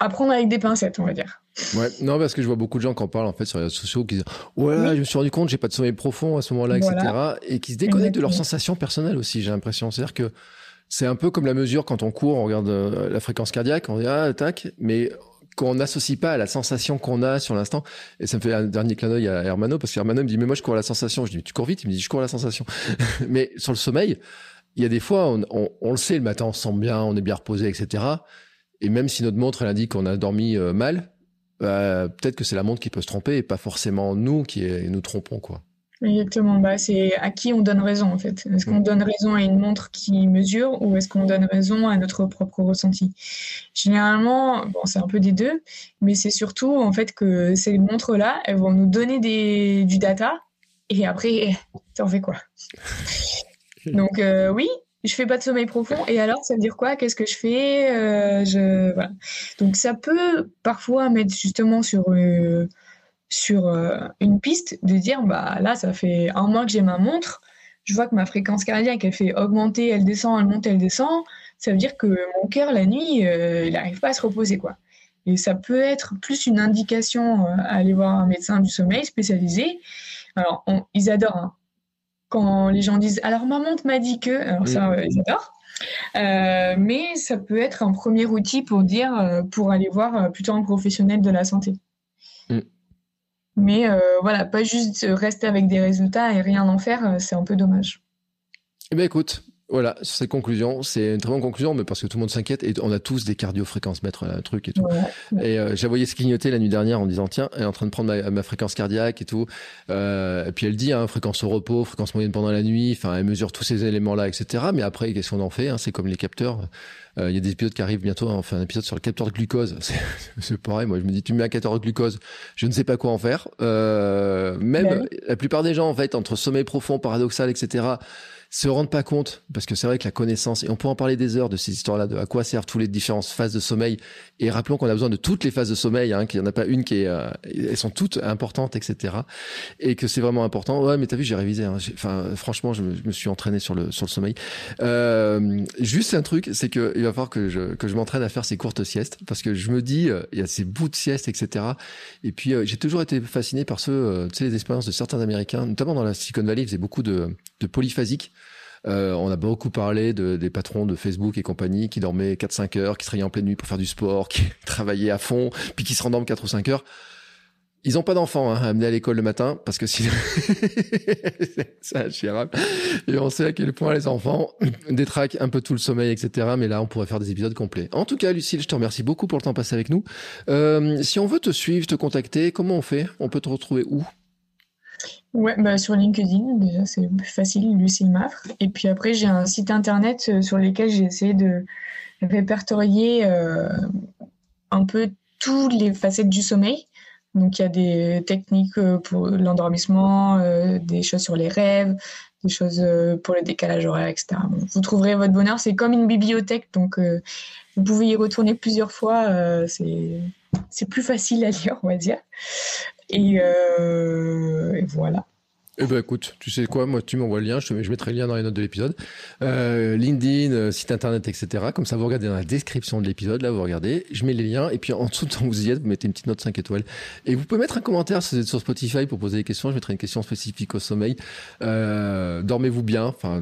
à prendre avec des pincettes, on va dire. Ouais, non, parce que je vois beaucoup de gens qui en parlent en fait sur les réseaux sociaux qui disent ouais, oui. je me suis rendu compte, j'ai pas de sommeil profond à ce moment-là, voilà. et cetera. Et qui se déconnectent Exactement. de leurs sensations personnelles aussi, j'ai l'impression. C'est-à-dire que c'est un peu comme la mesure quand on court, on regarde la fréquence cardiaque, on dit ah, tac, mais qu'on n'associe pas à la sensation qu'on a sur l'instant. Et ça me fait un dernier clin d'œil à Hermano, parce que Hermano me dit mais moi je cours à la sensation. Je dis mais tu cours vite, il me dit je cours à la sensation. Mais sur le sommeil, il y a des fois, on, on, on le sait, le matin on se sent bien, on est bien reposé, et cetera. Et même si notre montre elle indique qu'on a dormi euh, mal, Euh, peut-être que c'est la montre qui peut se tromper et pas forcément nous qui est, nous trompons, quoi. Exactement, bah, c'est à qui on donne raison en fait. Est-ce qu'on mmh. donne raison à une montre qui mesure ou est-ce qu'on donne raison à notre propre ressenti? Généralement, bon, c'est un peu des deux, mais c'est surtout en fait que ces montres-là, elles vont nous donner des, du data et après, t'en fais quoi? Donc euh, oui, je fais pas de sommeil profond, et alors ça veut dire quoi? Qu'est-ce que je fais? euh, je... Voilà. Donc ça peut parfois mettre justement sur, euh, sur euh, une piste de dire bah là ça fait un mois que j'ai ma montre, je vois que ma fréquence cardiaque elle fait augmenter, elle descend, elle monte, elle descend, ça veut dire que mon cœur la nuit euh, il n'arrive pas à se reposer, quoi. Et ça peut être plus une indication euh, à aller voir un médecin du sommeil spécialisé. Alors on, ils adorent, hein. Quand les gens disent « alors ma montre m'a dit que », alors ça, euh, ils adorent. Euh, mais ça peut être un premier outil pour dire, euh, pour aller voir euh, plutôt un professionnel de la santé. Mm. Mais euh, voilà, pas juste rester avec des résultats et rien en faire, euh, c'est un peu dommage. Eh bien écoute, voilà, c'est conclusion, c'est une très bonne conclusion, mais parce que tout le monde s'inquiète et on a tous des cardiofréquences-mètres, un truc et tout. Ouais, ouais. Et euh, j'ai voyé se clignoter la nuit dernière en disant tiens, elle est en train de prendre ma, ma fréquence cardiaque et tout. Euh, et puis elle dit hein, fréquence au repos, fréquence moyenne pendant la nuit, enfin elle mesure tous ces éléments-là, et cetera. Mais après, qu'est-ce qu'on en fait, hein? C'est comme les capteurs. Il euh, y a des épisodes qui arrivent bientôt, hein, on fait un épisode sur le capteur de glucose. C'est, c'est pareil, moi je me dis tu me mets un capteur de glucose, je ne sais pas quoi en faire. Euh, même ouais. La plupart des gens en fait entre sommeil profond, paradoxal, et cetera se rendent pas compte, parce que c'est vrai que la connaissance, et on peut en parler des heures de ces histoires-là, de à quoi servent toutes les différentes phases de sommeil, et rappelons qu'on a besoin de toutes les phases de sommeil, hein, qu'il n'y en a pas une qui est, euh, elles sont toutes importantes, et cetera. Et que c'est vraiment important. Ouais, mais t'as vu, j'ai révisé, hein. J'ai, enfin, franchement, je me, je me suis entraîné sur le, sur le sommeil. Euh, juste un truc, c'est que il va falloir que je, que je m'entraîne à faire ces courtes siestes, parce que je me dis, euh, il y a ces bouts de siestes, et cetera. Et puis, euh, j'ai toujours été fasciné par ceux, euh, tu sais, les expériences de certains Américains, notamment dans la Silicon Valley, ils faisaient beaucoup de, de polyphasiques. Euh, on a beaucoup parlé de, des patrons de Facebook et compagnie qui dormaient quatre cinq heures, qui se réveillaient en pleine nuit pour faire du sport, qui travaillaient à fond, puis qui se rendorment quatre ou cinq heures. Ils n'ont pas d'enfants, hein, à amener à l'école le matin, parce que sinon, c'est ingérable. Et on sait à quel point les enfants détraquent un peu tout le sommeil, et cetera. Mais là, on pourrait faire des épisodes complets. En tout cas, Lucile, je te remercie beaucoup pour le temps passé avec nous. Euh, si on veut te suivre, te contacter, comment on fait? On peut te retrouver où? Ouais, bah sur LinkedIn, déjà, c'est plus facile, Lucile Maffre. Et puis après, j'ai un site internet sur lequel j'ai essayé de répertorier euh, un peu toutes les facettes du sommeil. Donc, il y a des techniques pour l'endormissement, euh, des choses sur les rêves, des choses pour le décalage horaire, et cetera. Bon, vous trouverez votre bonheur. C'est comme une bibliothèque, donc euh, vous pouvez y retourner plusieurs fois. Euh, c'est, c'est plus facile à lire, on va dire. Et, euh, et voilà. Eh ben écoute, tu sais quoi, moi tu m'envoies le lien, je, je mettrai le lien dans les notes de l'épisode. Euh, LinkedIn, site internet, et cetera. Comme ça vous regardez dans la description de l'épisode, là vous regardez, je mets les liens et puis en dessous de temps vous y êtes, vous mettez une petite note cinq étoiles. Et vous pouvez mettre un commentaire si vous êtes sur Spotify pour poser des questions, je mettrai une question spécifique au sommeil. Euh, dormez-vous bien? Enfin,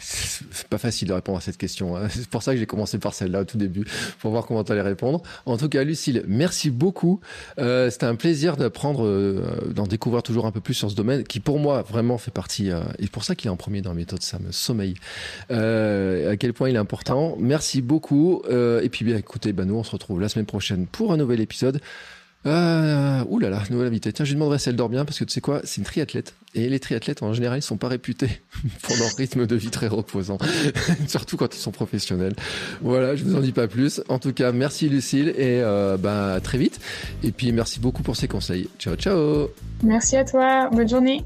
c'est pas facile de répondre à cette question, hein. C'est pour ça que j'ai commencé par celle-là au tout début, pour voir comment t'allais répondre. En tout cas Lucile, merci beaucoup. Euh, c'était un plaisir d'apprendre, euh, d'en découvrir toujours un peu plus sur ce domaine qui pour Pour moi, vraiment fait partie, euh, et pour ça qu'il est en premier dans la méthode S A M, sommeil, euh, à quel point il est important. Merci beaucoup. Euh, et puis, bien, écoutez, ben, nous, on se retrouve la semaine prochaine pour un nouvel épisode. Euh, ouh là là, nouvelle invitée. Tiens, je lui demanderai si elle dort bien, parce que tu sais quoi, c'est une triathlète. Et les triathlètes, en général, ils sont pas réputés pour leur rythme de vie très reposant. Surtout quand ils sont professionnels. Voilà, je vous en dis pas plus. En tout cas, merci Lucile et euh, bah, à très vite. Et puis, merci beaucoup pour ces conseils. Ciao, ciao. Merci à toi. Bonne journée.